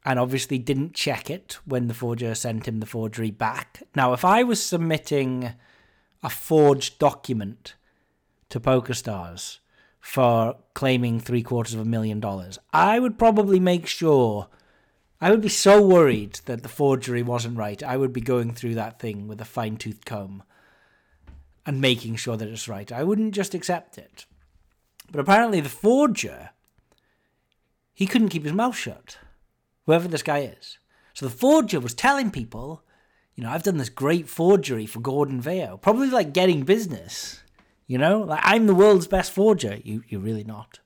And obviously didn't check it when the forger sent him the forgery back. Now, if I was submitting a forged document to PokerStars for claiming $750,000, I would probably make sure, I would be so worried that the forgery wasn't right, I would be going through that thing with a fine-toothed comb and making sure that it's right. I wouldn't just accept it. But apparently the forger, he couldn't keep his mouth shut, whoever this guy is. So the forger was telling people, you know, I've done this great forgery for Gordon Vayo, probably like getting business. You know, like, I'm the world's best forger. You're really not.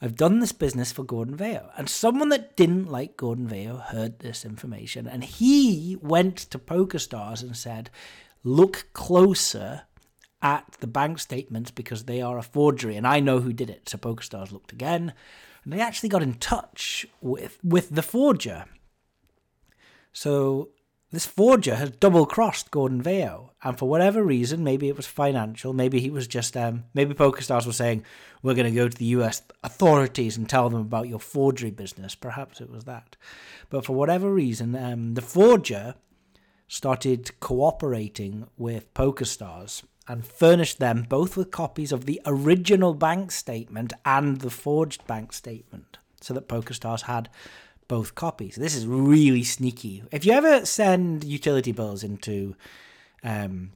I've done this business for Gordon Vayo. And someone that didn't like Gordon Vayo heard this information. And he went to PokerStars and said, look closer at the bank statements because they are a forgery. And I know who did it. So PokerStars looked again. And they actually got in touch with the forger. So this forger has double-crossed Gordon Vayo, and for whatever reason, maybe it was financial, maybe he was just, maybe PokerStars was saying, we're going to go to the US authorities and tell them about your forgery business. Perhaps it was that. But for whatever reason, the forger started cooperating with PokerStars and furnished them both with copies of the original bank statement and the forged bank statement, so that PokerStars had both copies. This is really sneaky. If you ever send utility bills into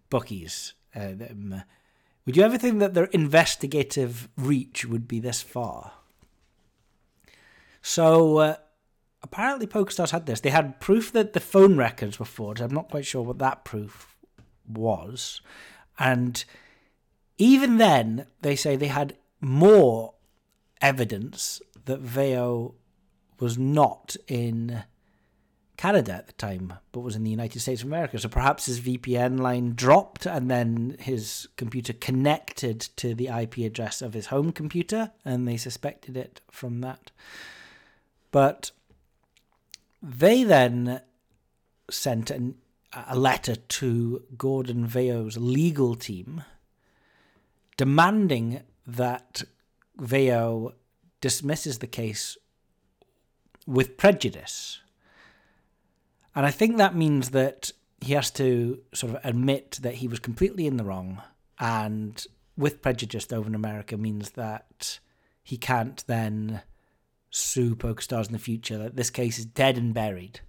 bookies, would you ever think that their investigative reach would be this far? So apparently PokerStars had this. They had proof that the phone records were forged. I'm not quite sure what that proof was. And even then, they say they had more evidence that Vayo was not in Canada at the time, but was in the United States of America. So perhaps his VPN line dropped and then his computer connected to the IP address of his home computer, and they suspected it from that. But they then sent a letter to Gordon Vayo's legal team demanding that Vayo dismisses the case with prejudice. And I think that means that he has to sort of admit that he was completely in the wrong, and with prejudice over in America means that he can't then sue PokerStars in the future, that this case is dead and buried.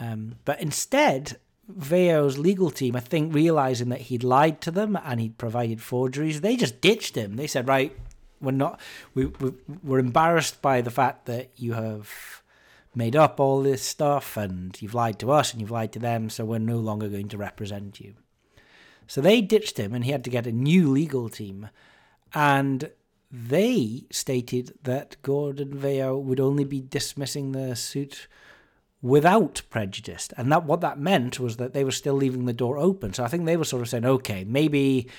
But instead, Vayo's legal team, I think, realizing that he'd lied to them and he'd provided forgeries, they just ditched him. They said, right, we're embarrassed by the fact that you have made up all this stuff and you've lied to us and you've lied to them, so we're no longer going to represent you. So they ditched him and he had to get a new legal team. And they stated that Gordon Vayo would only be dismissing the suit without prejudice. And that what that meant was that they were still leaving the door open. So I think they were sort of saying, okay, maybe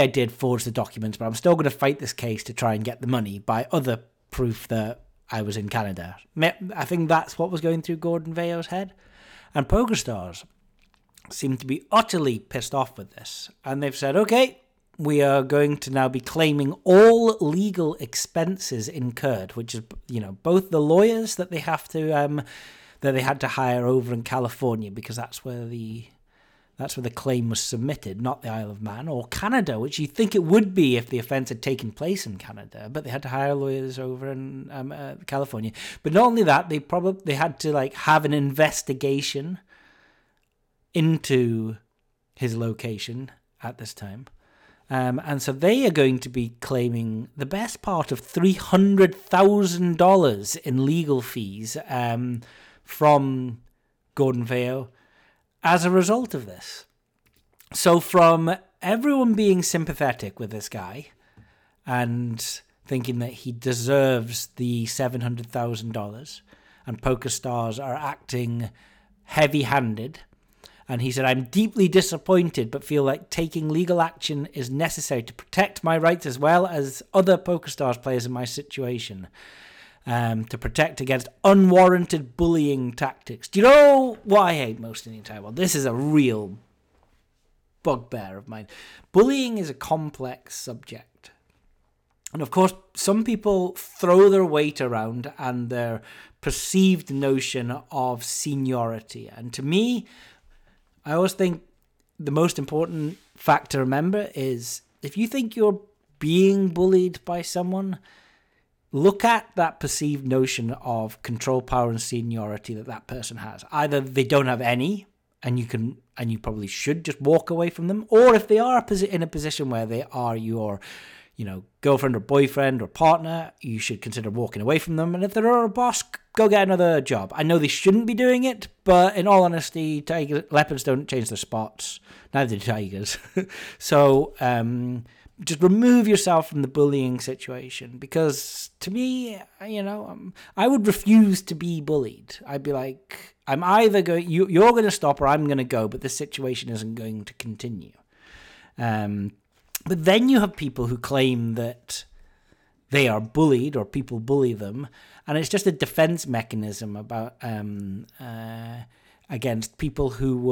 I did forge the documents, but I'm still going to fight this case to try and get the money by other proof that I was in Canada. I think that's what was going through Gordon Vayo's head. And PokerStars seem to be utterly pissed off with this. And they've said, okay, we are going to now be claiming all legal expenses incurred, which is, you know, both the lawyers that they had to hire over in California, because that's where the That's where the claim was submitted, not the Isle of Man or Canada, which you'd think it would be if the offence had taken place in Canada, but they had to hire lawyers over in California. But not only that, they had to have an investigation into his location at this time. And so they are going to be claiming the best part of $300,000 in legal fees from Gordon Vayo as a result of this. So from everyone being sympathetic with this guy and thinking that he deserves the $700,000 and PokerStars are acting heavy-handed, and he said, "I'm deeply disappointed, but feel like taking legal action is necessary to protect my rights as well as other PokerStars players in my situation, to protect against unwarranted bullying tactics." Do you know what I hate most in the entire world? This is a real bugbear of mine. Bullying is a complex subject. And of course, some people throw their weight around and their perceived notion of seniority. And to me, I always think the most important fact to remember is if you think you're being bullied by someone, look at that perceived notion of control, power, and seniority that person has. Either they don't have any, and you probably should just walk away from them, or if they are in a position where they are your, girlfriend or boyfriend or partner, you should consider walking away from them. And if they're a boss, go get another job. I know they shouldn't be doing it, but in all honesty, leopards don't change their spots. Neither do tigers. So just remove yourself from the bullying situation. Because to me, I would refuse to be bullied. I'd be like, I'm either going, you're going to stop or I'm going to go, but this situation isn't going to continue. But then you have people who claim that they are bullied or people bully them. And it's just a defense mechanism about against people who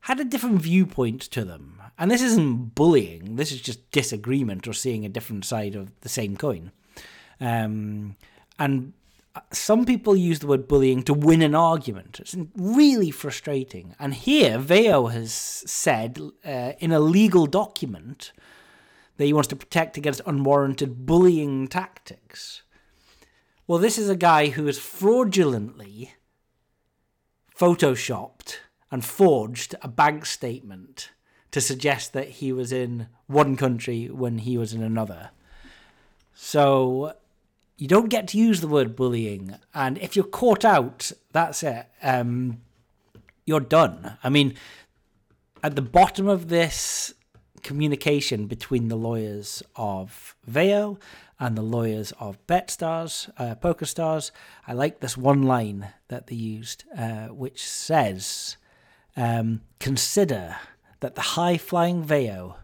had a different viewpoint to them. And this isn't bullying. This is just disagreement or seeing a different side of the same coin. And some people use the word bullying to win an argument. It's really frustrating. And here, Vayo has said in a legal document that he wants to protect against unwarranted bullying tactics. Well, this is a guy who has fraudulently photoshopped and forged a bank statement to suggest that he was in one country when he was in another. So you don't get to use the word bullying. And if you're caught out, that's it. You're done. I mean, at the bottom of this communication between the lawyers of Vayo and the lawyers of PokerStars. I like this one line that they used, which says, "Consider that the high-flying Vayo,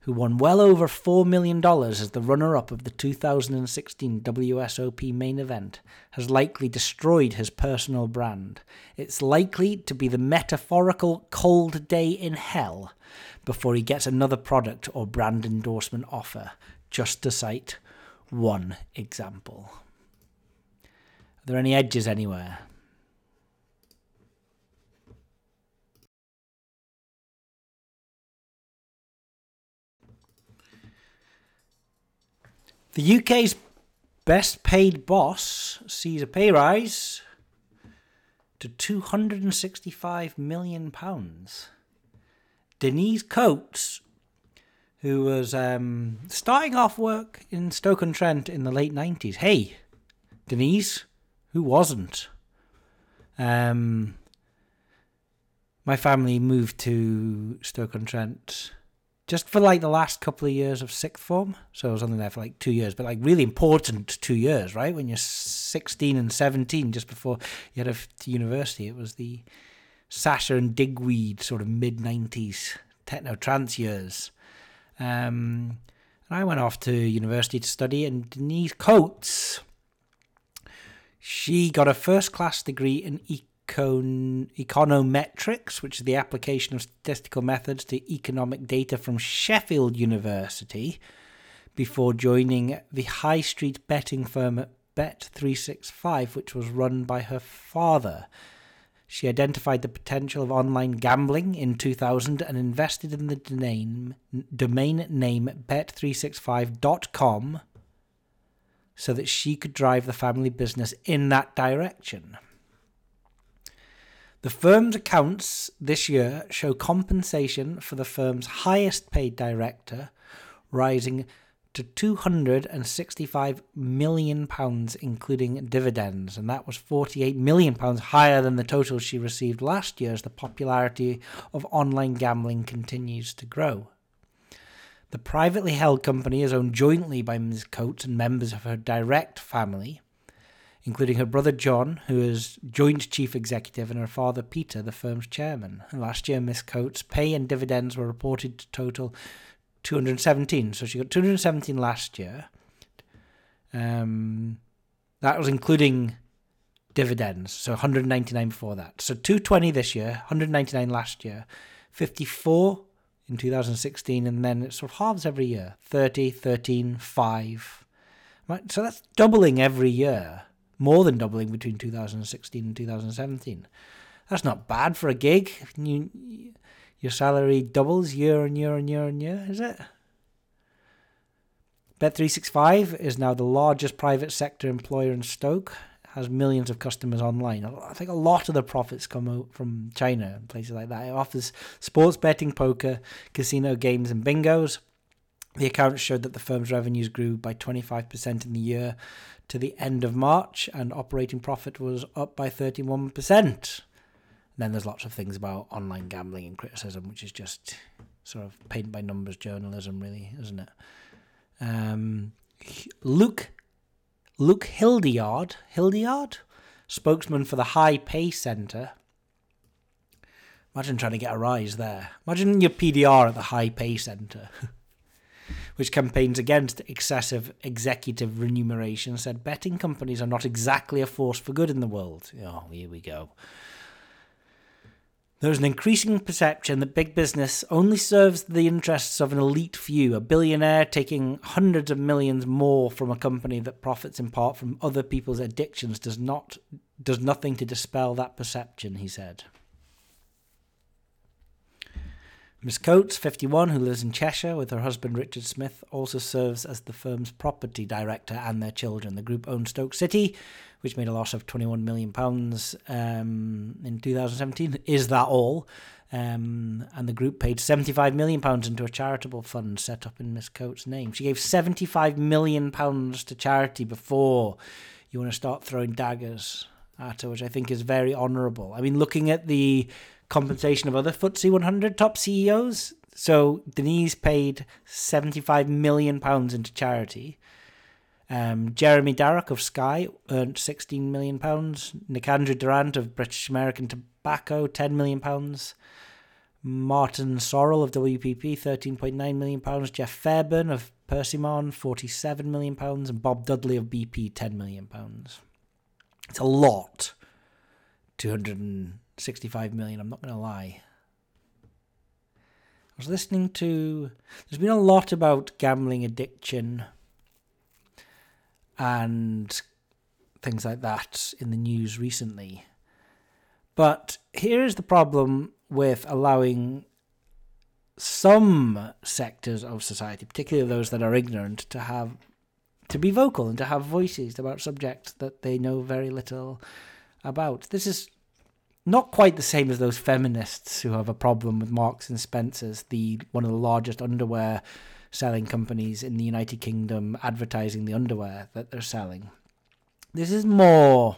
who won well over $4 million as the runner-up of the 2016 WSOP main event, has likely destroyed his personal brand. It's likely to be the metaphorical cold day in hell before he gets another product or brand endorsement offer, just to cite one example." Are there any edges anywhere? The UK's best paid boss sees a pay rise to £265 million. Denise Coates, who was starting off work in Stoke-on-Trent in the late 90s. Hey, Denise, who wasn't? My family moved to Stoke-on-Trent just for the last couple of years of sixth form. So I was only there for 2 years, but really important 2 years, right? When you're 16 and 17, just before you head to university, it was the Sasha and Digweed sort of mid-90s techno-trance years. And I went off to university to study, and Denise Coates, she got a first-class degree in econometrics, which is the application of statistical methods to economic data, from Sheffield University, before joining the high street betting firm Bet365, which was run by her father. She identified the potential of online gambling in 2000 and invested in the domain name bet365.com so that she could drive the family business in that direction. The firm's accounts this year show compensation for the firm's highest paid director rising to £265 million, including dividends. And that was £48 million higher than the total she received last year as the popularity of online gambling continues to grow. The privately held company is owned jointly by Ms. Coates and members of her direct family, including her brother John, who is joint chief executive, and her father Peter, the firm's chairman. And last year, Ms. Coates' pay and dividends were reported to total 217. So she got 217 last year. That was including dividends. So 199 before that. So 220 this year, 199 last year, 54 in 2016, and then it sort of halves every year. 30, 13, 5. Right? So that's doubling every year. More than doubling between 2016 and 2017. That's not bad for a gig. Your salary doubles year and year and year and year, is it? Bet365 is now the largest private sector employer in Stoke. It has millions of customers online. I think a lot of the profits come out from China and places like that. It offers sports betting, poker, casino games and bingos. The accounts showed that the firm's revenues grew by 25% in the year to the end of March, and operating profit was up by 31%. Then there's lots of things about online gambling and criticism, which is just sort of paint-by-numbers journalism, really, isn't it? Luke Hildyard, spokesman for the High Pay Centre. Imagine trying to get a rise there. Imagine your PDR at the High Pay Centre, which campaigns against excessive executive remuneration, said betting companies are not exactly a force for good in the world. Oh, here we go. There's an increasing perception that big business only serves the interests of an elite few, a billionaire taking hundreds of millions more from a company that profits in part from other people's addictions does nothing to dispel that perception, he said. Ms. Coates, 51, who lives in Cheshire with her husband Richard Smith, also serves as the firm's property director and their children. The group owned Stoke City, which made a loss of £21 million in 2017. Is that all? And the group paid £75 million into a charitable fund set up in Ms. Coates' name. She gave £75 million to charity before you want to start throwing daggers at her, which I think is very honourable. I mean, looking at the compensation of other FTSE 100 top CEOs. So Denise paid £75 million into charity. Jeremy Darroch of Sky earned $16 million. Nicandro Durant of British American Tobacco, $10 million. Martin Sorrell of WPP, $13.9 million. Jeff Fairburn of Persimmon, $47 million. And Bob Dudley of BP, $10 million. It's a lot. 265 million, I'm not going to lie. I was listening to... There's been a lot about gambling addiction and things like that in the news recently. But here is the problem with allowing some sectors of society, particularly those that are ignorant, to be vocal and to have voices about subjects that they know very little about. This is not quite the same as those feminists who have a problem with Marks and Spencer's, one of the largest underwear selling companies in the United Kingdom, advertising the underwear that they're selling. This is more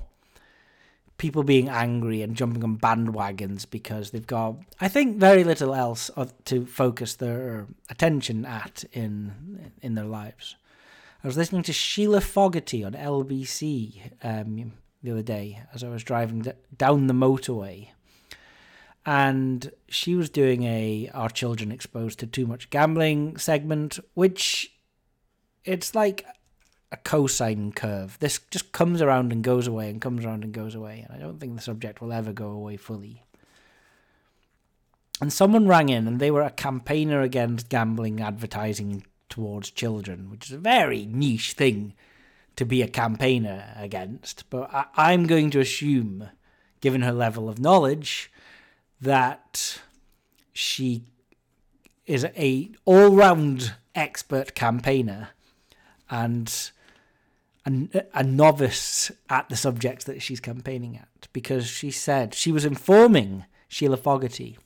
people being angry and jumping on bandwagons because they've got, I think, very little else to focus their attention at in their lives. I was listening to Sheila Fogarty on LBC the other day as I was driving down the motorway, and she was doing Are Children Exposed to Too Much Gambling segment, which it's like a cosine curve. This just comes around and goes away and comes around and goes away, and I don't think the subject will ever go away fully. And someone rang in and they were a campaigner against gambling advertising towards children, which is a very niche thing to be a campaigner against, but I'm going to assume, given her level of knowledge, that she is a all-round expert campaigner and a novice at the subjects that she's campaigning at, because she said she was informing Sheila Fogarty.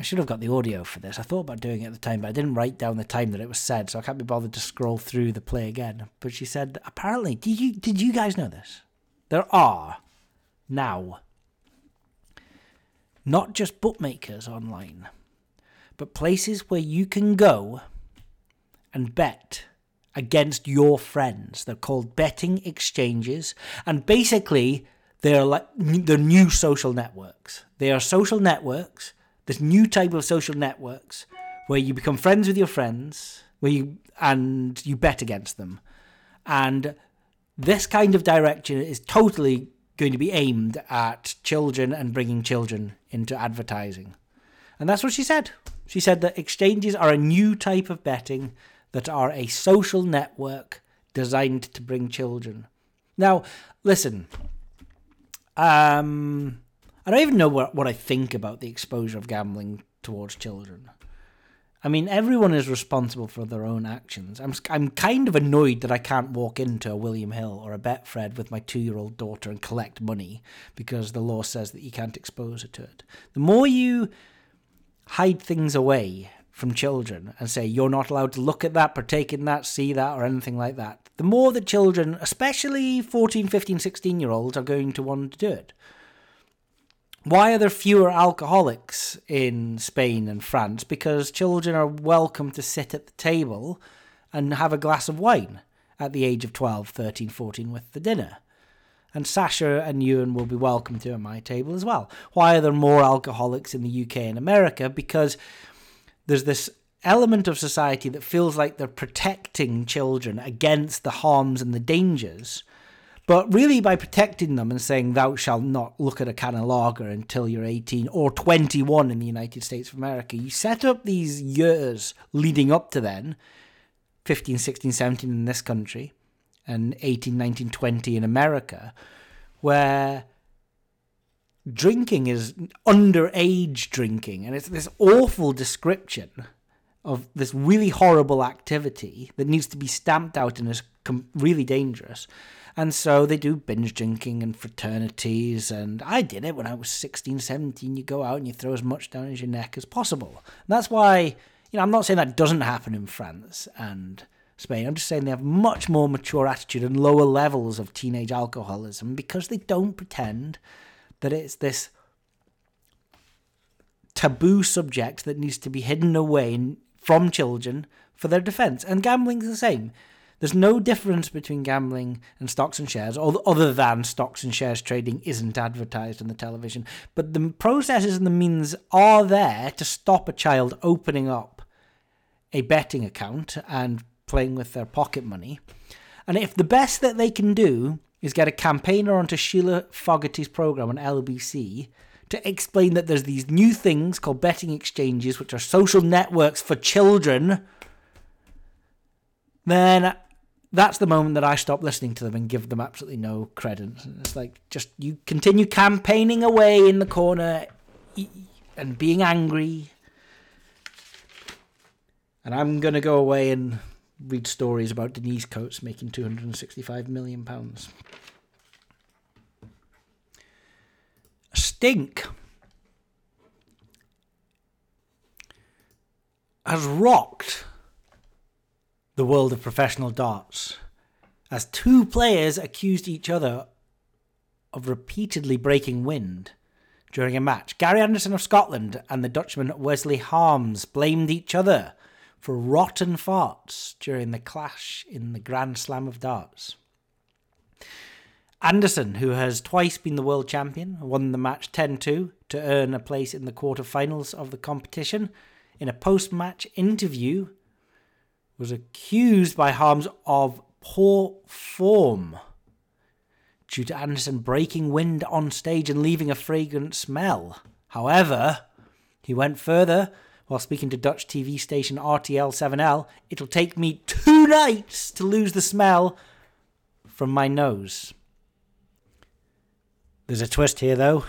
I should have got the audio for this. I thought about doing it at the time, but I didn't write down the time that it was said, so I can't be bothered to scroll through the play again. But she said, apparently, did you guys know this? There are now not just bookmakers online, but places where you can go and bet against your friends. They're called betting exchanges, and basically they're like the new social networks. They are social networks, this new type of social networks where you become friends with your friends, and you bet against them. And this kind of direction is totally going to be aimed at children and bringing children into advertising. And that's what she said. She said that exchanges are a new type of betting that are a social network designed to bring children. Now, listen, I don't even know what I think about the exposure of gambling towards children. I mean, everyone is responsible for their own actions. I'm kind of annoyed that I can't walk into a William Hill or a Betfred with my 2-year-old daughter and collect money because the law says that you can't expose her to it. The more you hide things away from children and say you're not allowed to look at that, partake in that, see that, or anything like that, the more that children, especially 14, 15, 16-year-olds, are going to want to do it. Why are there fewer alcoholics in Spain and France? Because children are welcome to sit at the table and have a glass of wine at the age of 12, 13, 14 with the dinner. And Sasha and Ewan will be welcome to at my table as well. Why are there more alcoholics in the UK and America? Because there's this element of society that feels like they're protecting children against the harms and the dangers. But really, by protecting them and saying, thou shalt not look at a can of lager until you're 18 or 21 in the United States of America, you set up these years leading up to then, 15, 16, 17 in this country, and 18, 19, 20 in America, where drinking is underage drinking. And it's this awful description of this really horrible activity that needs to be stamped out and is really dangerous. And so they do binge drinking and fraternities, and I did it when I was 16, 17. You go out and you throw as much down as your neck as possible. And that's why, I'm not saying that doesn't happen in France and Spain. I'm just saying they have much more mature attitude and lower levels of teenage alcoholism because they don't pretend that it's this taboo subject that needs to be hidden away from children for their defense. And gambling's the same. There's no difference between gambling and stocks and shares, other than stocks and shares trading isn't advertised on the television. But the processes and the means are there to stop a child opening up a betting account and playing with their pocket money. And if the best that they can do is get a campaigner onto Sheila Fogarty's program on LBC to explain that there's these new things called betting exchanges, which are social networks for children, then that's the moment that I stop listening to them and give them absolutely no credence. And it's like, just you continue campaigning away in the corner and being angry. And I'm going to go away and read stories about Denise Coates making £265 million. A stink has rocked the world of professional darts, as two players accused each other of repeatedly breaking wind during a match. Gary Anderson of Scotland and the Dutchman Wesley Harms blamed each other for rotten farts during the clash in the Grand Slam of Darts. Anderson, who has twice been the world champion, won the match 10-2 to earn a place in the quarterfinals of the competition. In a post-match interview, was accused by Harms of poor form due to Anderson breaking wind on stage and leaving a fragrant smell. However, he went further while speaking to Dutch TV station RTL7L. It'll take me 2 nights to lose the smell from my nose. There's a twist here, though.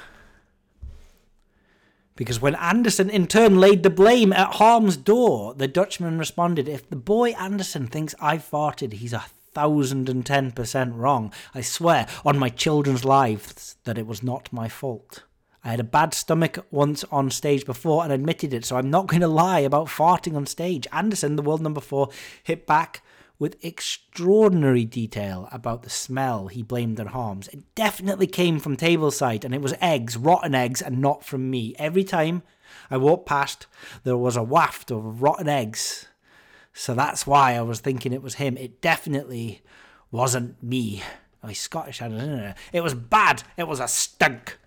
Because when Anderson in turn laid the blame at harm's door, the Dutchman responded, "If the boy Anderson thinks I farted, he's 1,010% wrong. I swear on my children's lives that it was not my fault. I had a bad stomach once on stage before and admitted it, so I'm not going to lie about farting on stage." Anderson, the world number 4, hit back with extraordinary detail about the smell he blamed on harms. "It definitely came from tableside, and it was eggs, rotten eggs, and not from me. Every time I walked past, there was a waft of rotten eggs. So that's why I was thinking it was him. It definitely wasn't me." Oh, he's Scottish. "It was bad. It was a stunk.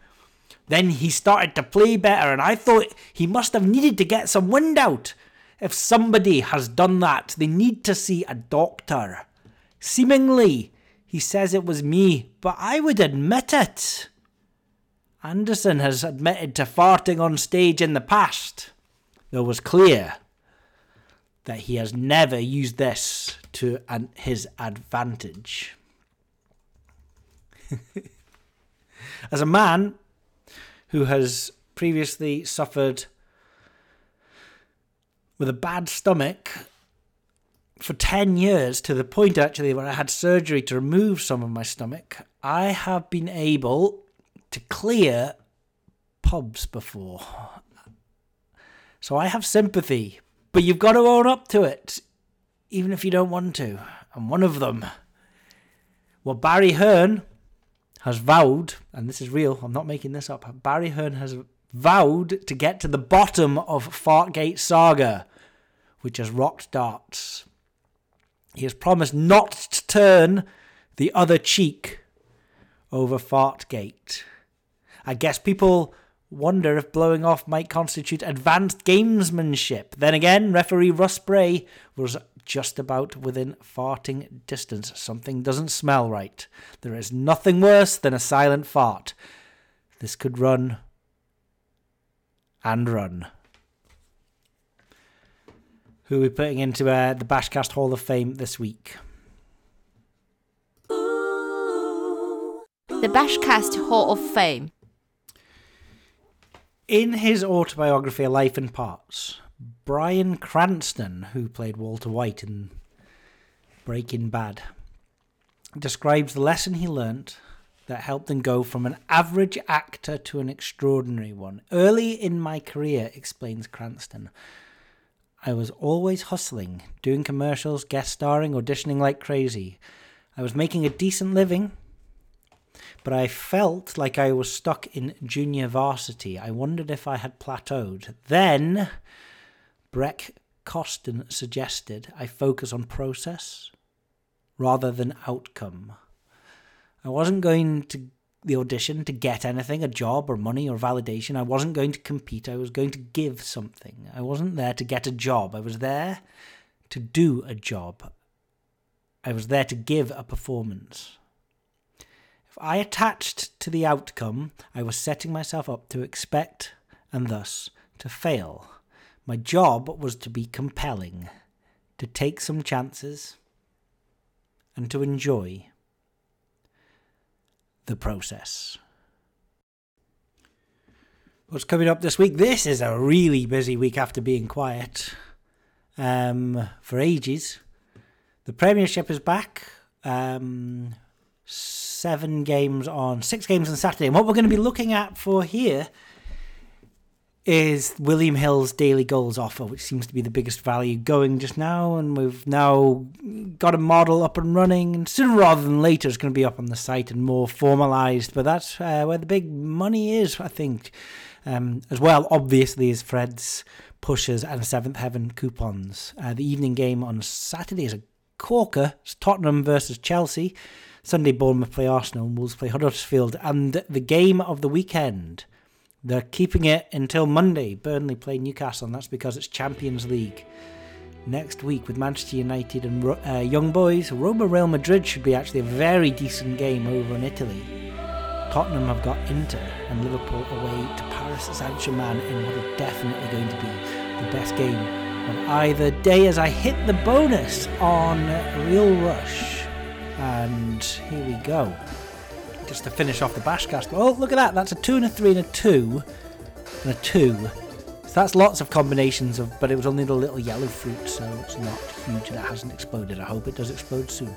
Then he started to play better, and I thought he must have needed to get some wind out. If somebody has done that, they need to see a doctor. Seemingly, he says it was me, but I would admit it. Anderson has admitted to farting on stage in the past. Though it was clear that he has never used this to his advantage." As a man who has previously suffered with a bad stomach for 10 years, to the point actually where I had surgery to remove some of my stomach, I have been able to clear pubs before. So I have sympathy, but you've got to own up to it, even if you don't want to. And one of them, well, Barry Hearn has vowed, and this is real, I'm not making this up, Barry Hearn has vowed to get to the bottom of Fartgate saga, which has rocked darts. He has promised not to turn the other cheek over Fartgate. I guess people wonder if blowing off might constitute advanced gamesmanship. Then again, referee Russ Bray was just about within farting distance. Something doesn't smell right. There is nothing worse than a silent fart. This could run and run. Who are we putting into the Bashcast Hall of Fame this week? Ooh. The Bashcast Hall of Fame. In his autobiography, A Life in Parts, Bryan Cranston, who played Walter White in Breaking Bad, describes the lesson he learnt that helped him go from an average actor to an extraordinary one. "Early in my career," explains Cranston, "I was always hustling, doing commercials, guest starring, auditioning like crazy. I was making a decent living, but I felt like I was stuck in junior varsity. I wondered if I had plateaued. Then Breck Coston suggested I focus on process rather than outcome. I wasn't going to the audition to get anything, a job or money or validation. I wasn't going to compete. I was going to give something. I wasn't there to get a job. I was there to do a job. I was there to give a performance. If I attached to the outcome, I was setting myself up to expect and thus to fail. My job was to be compelling, to take some chances and to enjoy the process." What's coming up this week? This is a really busy week after being quiet for ages. The Premiership is back. 6 games on Saturday. And what we're going to be looking at for here is William Hill's daily goals offer, which seems to be the biggest value going just now. And we've now got a model up and running, and sooner rather than later it's going to be up on the site and more formalised. But that's where the big money is, I think, as well, obviously, is Fred's Pushers and Seventh Heaven coupons. The evening game on Saturday is a corker. It's Tottenham versus Chelsea. Sunday, Bournemouth play Arsenal and Wolves play Huddersfield. And the game of the weekend, they're keeping it until Monday. Burnley play Newcastle, and that's because it's Champions League next week with Manchester United and Young Boys. Roma-Real Madrid should be actually a very decent game over in Italy. Tottenham have got Inter and Liverpool away to Paris Saint-Germain in what is definitely going to be the best game on either day, as I hit the bonus on Real Rush. And here we go. just to finish off the Bashcast. Oh, look at that. That's a 2 and a 3 and a 2 and a 2. So that's lots of combinations, of, but it was only the little yellow fruit, so it's not huge and it hasn't exploded. I hope it does explode soon.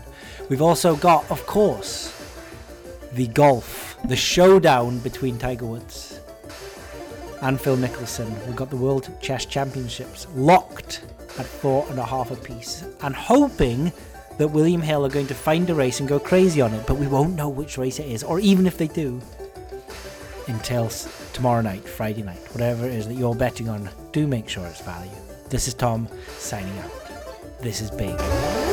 We've also got, of course, the golf, the showdown between Tiger Woods and Phil Mickelson. We've got the World Chess Championships locked at 4.5 apiece, and hoping that William Hill are going to find a race and go crazy on it, but we won't know which race it is, or even if they do, until tomorrow night, Friday night. Whatever it is that you're betting on, do make sure it's value. This is Tom, signing out. This is big.